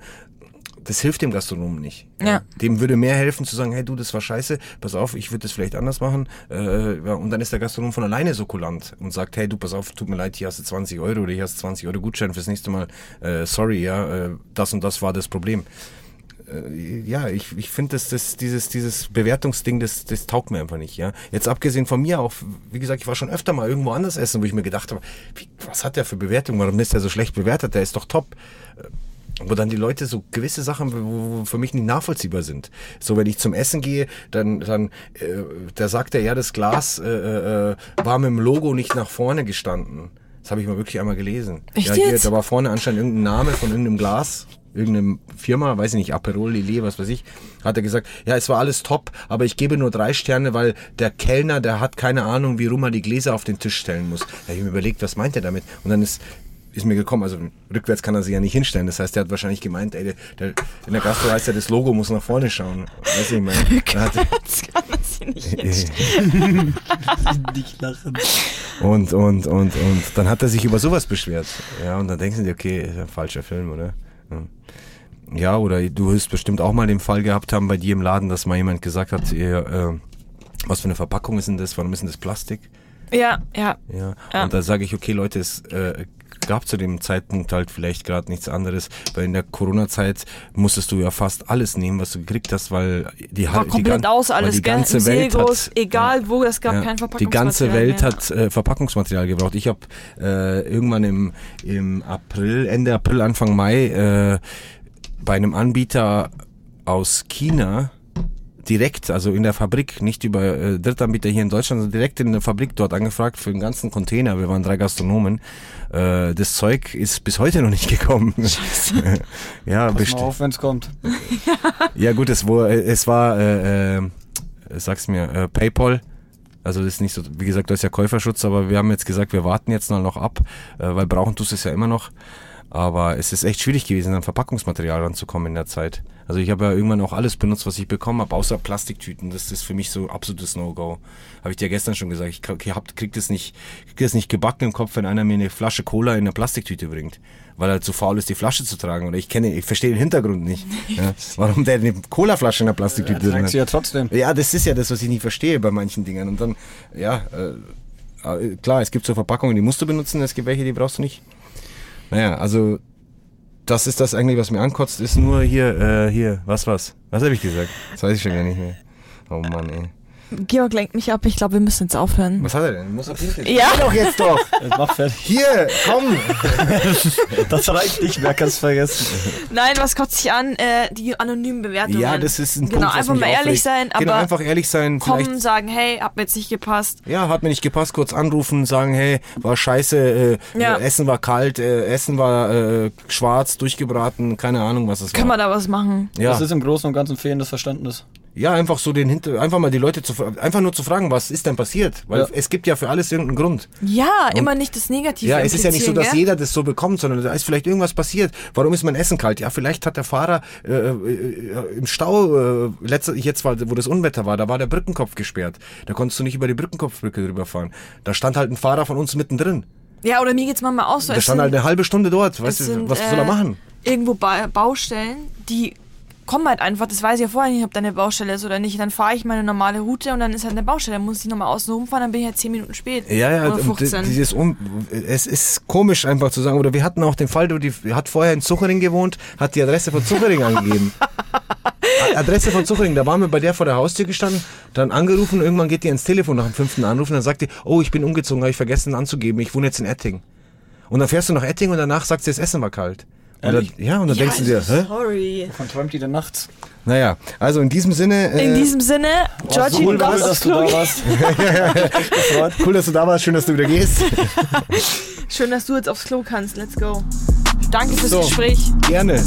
Das hilft dem Gastronomen nicht. Ja. Dem würde mehr helfen zu sagen, hey du, das war scheiße, pass auf, ich würde das vielleicht anders machen. Und dann ist der Gastronom von alleine so kulant und sagt, hey du, pass auf, tut mir leid, hier hast du 20 Euro oder hier hast du 20 Euro Gutschein fürs nächste Mal. Sorry, ja, das und das war das Problem. Ja, ich finde, dieses Bewertungsding, das taugt mir einfach nicht. Ja? Jetzt abgesehen von mir auch, wie gesagt, ich war schon öfter mal irgendwo anders essen, wo ich mir gedacht habe, was hat der für Bewertung, warum ist der so schlecht bewertet, der ist doch top. Wo dann die Leute so gewisse Sachen, wo für mich nicht nachvollziehbar sind. So, wenn ich zum Essen gehe, dann da sagt er, ja, das Glas war mit dem Logo nicht nach vorne gestanden. Das habe ich mal wirklich einmal gelesen. Echt, ja, hier, da war vorne anscheinend irgendein Name von irgendeinem Glas, irgendeine Firma, weiß ich nicht, Aperol, Lillet, was weiß ich, hat er gesagt, ja, es war alles top, aber ich gebe nur 3 Sterne, weil der Kellner, der hat keine Ahnung, wie rum er die Gläser auf den Tisch stellen muss. Da habe ich mir überlegt, was meint er damit? Und dann ist mir gekommen, also rückwärts kann er sich ja nicht hinstellen. Das heißt, der hat wahrscheinlich gemeint, ey, in der Gastro heißt ja, das Logo muss nach vorne schauen. Weiß ich, meine, rückwärts kann er sich nicht hinstellen. Nicht lachen. Und dann hat er sich über sowas beschwert. Ja, und dann denkst du dir, okay, ist ja ein falscher Film, oder? Ja, oder du wirst bestimmt auch mal den Fall gehabt haben bei dir im Laden, dass mal jemand gesagt hat, was für eine Verpackung ist denn das? Warum ist denn das Plastik? Ja. Und da sage ich, okay, Leute, es gab zu dem Zeitpunkt halt vielleicht gerade nichts anderes, weil in der Corona-Zeit musstest du ja fast alles nehmen, was du gekriegt hast, weil die ganze Welt hat, egal wo, es gab kein Verpackungsmaterial. Die ganze Welt hat Verpackungsmaterial gebraucht. Ich habe irgendwann im April, Ende April, Anfang Mai bei einem Anbieter aus China direkt, also in der Fabrik, nicht über Drittanbieter hier in Deutschland, sondern direkt in der Fabrik dort angefragt für den ganzen Container. Wir waren 3 Gastronomen. Das Zeug ist bis heute noch nicht gekommen. Scheiße. Ja, pass mal auf, wenn es kommt. Ja gut, es war, sag's mir, PayPal. Also das ist nicht so, wie gesagt, da ist ja Käuferschutz, aber wir haben jetzt gesagt, wir warten jetzt noch ab, weil brauchen tust du es ja immer noch. Aber es ist echt schwierig gewesen, an Verpackungsmaterial ranzukommen in der Zeit. Also ich habe ja irgendwann auch alles benutzt, was ich bekommen habe, außer Plastiktüten. Das ist für mich so absolutes No-Go. Habe ich dir gestern schon gesagt. Ich krieg das nicht gebacken im Kopf, wenn einer mir eine Flasche Cola in eine Plastiktüte bringt, weil er zu faul ist, die Flasche zu tragen. Oder ich verstehe den Hintergrund nicht. Ja, warum der eine Colaflasche in der Plastiktüte drin hat. Ja, trotzdem. Ja, das ist ja das, was ich nicht verstehe bei manchen Dingern. Und dann, ja, klar, es gibt so Verpackungen, die musst du benutzen, es gibt welche, die brauchst du nicht. Naja, also das ist das eigentlich, was mir ankotzt, ist nur hier, was? Was habe ich gesagt? Das weiß ich schon gar nicht mehr. Oh Mann, ey. Georg lenkt mich ab, ich glaube, wir müssen jetzt aufhören. Was hat er denn? Muss er pinkeln? Ja. Geh doch jetzt doch! Mach fertig. Hier, komm! Das reicht nicht mehr, kannst vergessen. Nein, was kotzt dich an? Die anonymen Bewertungen. Ja, das ist ein Punkt, was mich aufregt. Einfach ehrlich sein. Kommen, sagen, hey, hat mir jetzt nicht gepasst. Ja, hat mir nicht gepasst, kurz anrufen, sagen, hey, war scheiße, Essen war kalt, Essen war schwarz, durchgebraten, keine Ahnung, was es war. Kann man da was machen? Ja. Das ist im Großen und Ganzen fehlendes Verständnis. Ja, einfach so einfach mal die Leute einfach nur zu fragen, was ist denn passiert? Weil es gibt ja für alles irgendeinen Grund. Ja, und immer nicht das Negative. Ja, es ist ja nicht so, dass jeder das so bekommt, sondern da ist vielleicht irgendwas passiert. Warum ist mein Essen kalt? Ja, vielleicht hat der Fahrer im Stau, jetzt war, wo das Unwetter war, da war der Brückenkopf gesperrt. Da konntest du nicht über die Brückenkopfbrücke drüber fahren. Da stand halt ein Fahrer von uns mittendrin. Ja, oder mir geht's manchmal auch so. Da stand halt eine halbe Stunde dort. Weißt du, was soll er machen? Irgendwo Baustellen, die komm halt einfach, das weiß ich ja vorher nicht, ob da eine Baustelle ist oder nicht. Dann fahre ich meine normale Route und dann ist halt eine Baustelle. Dann muss ich nochmal außen rumfahren, dann bin ich halt 10 Minuten spät. Ja, oder 15. Es ist komisch einfach zu sagen. Oder wir hatten auch den Fall, die hat vorher in Zuchering gewohnt, hat die Adresse von Zuchering angegeben. Adresse von Zuchering, da waren wir bei der vor der Haustür gestanden, dann angerufen, irgendwann geht die ans Telefon nach dem 5. Anruf und dann sagt die, oh, ich bin umgezogen, habe ich vergessen anzugeben, ich wohne jetzt in Etting. Und dann fährst du nach Etting und danach sagt sie, das Essen war kalt. Und dann denkst du dir, hä? Sorry. Wovon träumt die denn nachts? Naja, also in diesem Sinne... Georgie, cool, dass du da warst. Cool, dass du da warst, schön, dass du wieder gehst. Schön, dass du jetzt aufs Klo kannst, let's go. Danke fürs Gespräch. Gerne.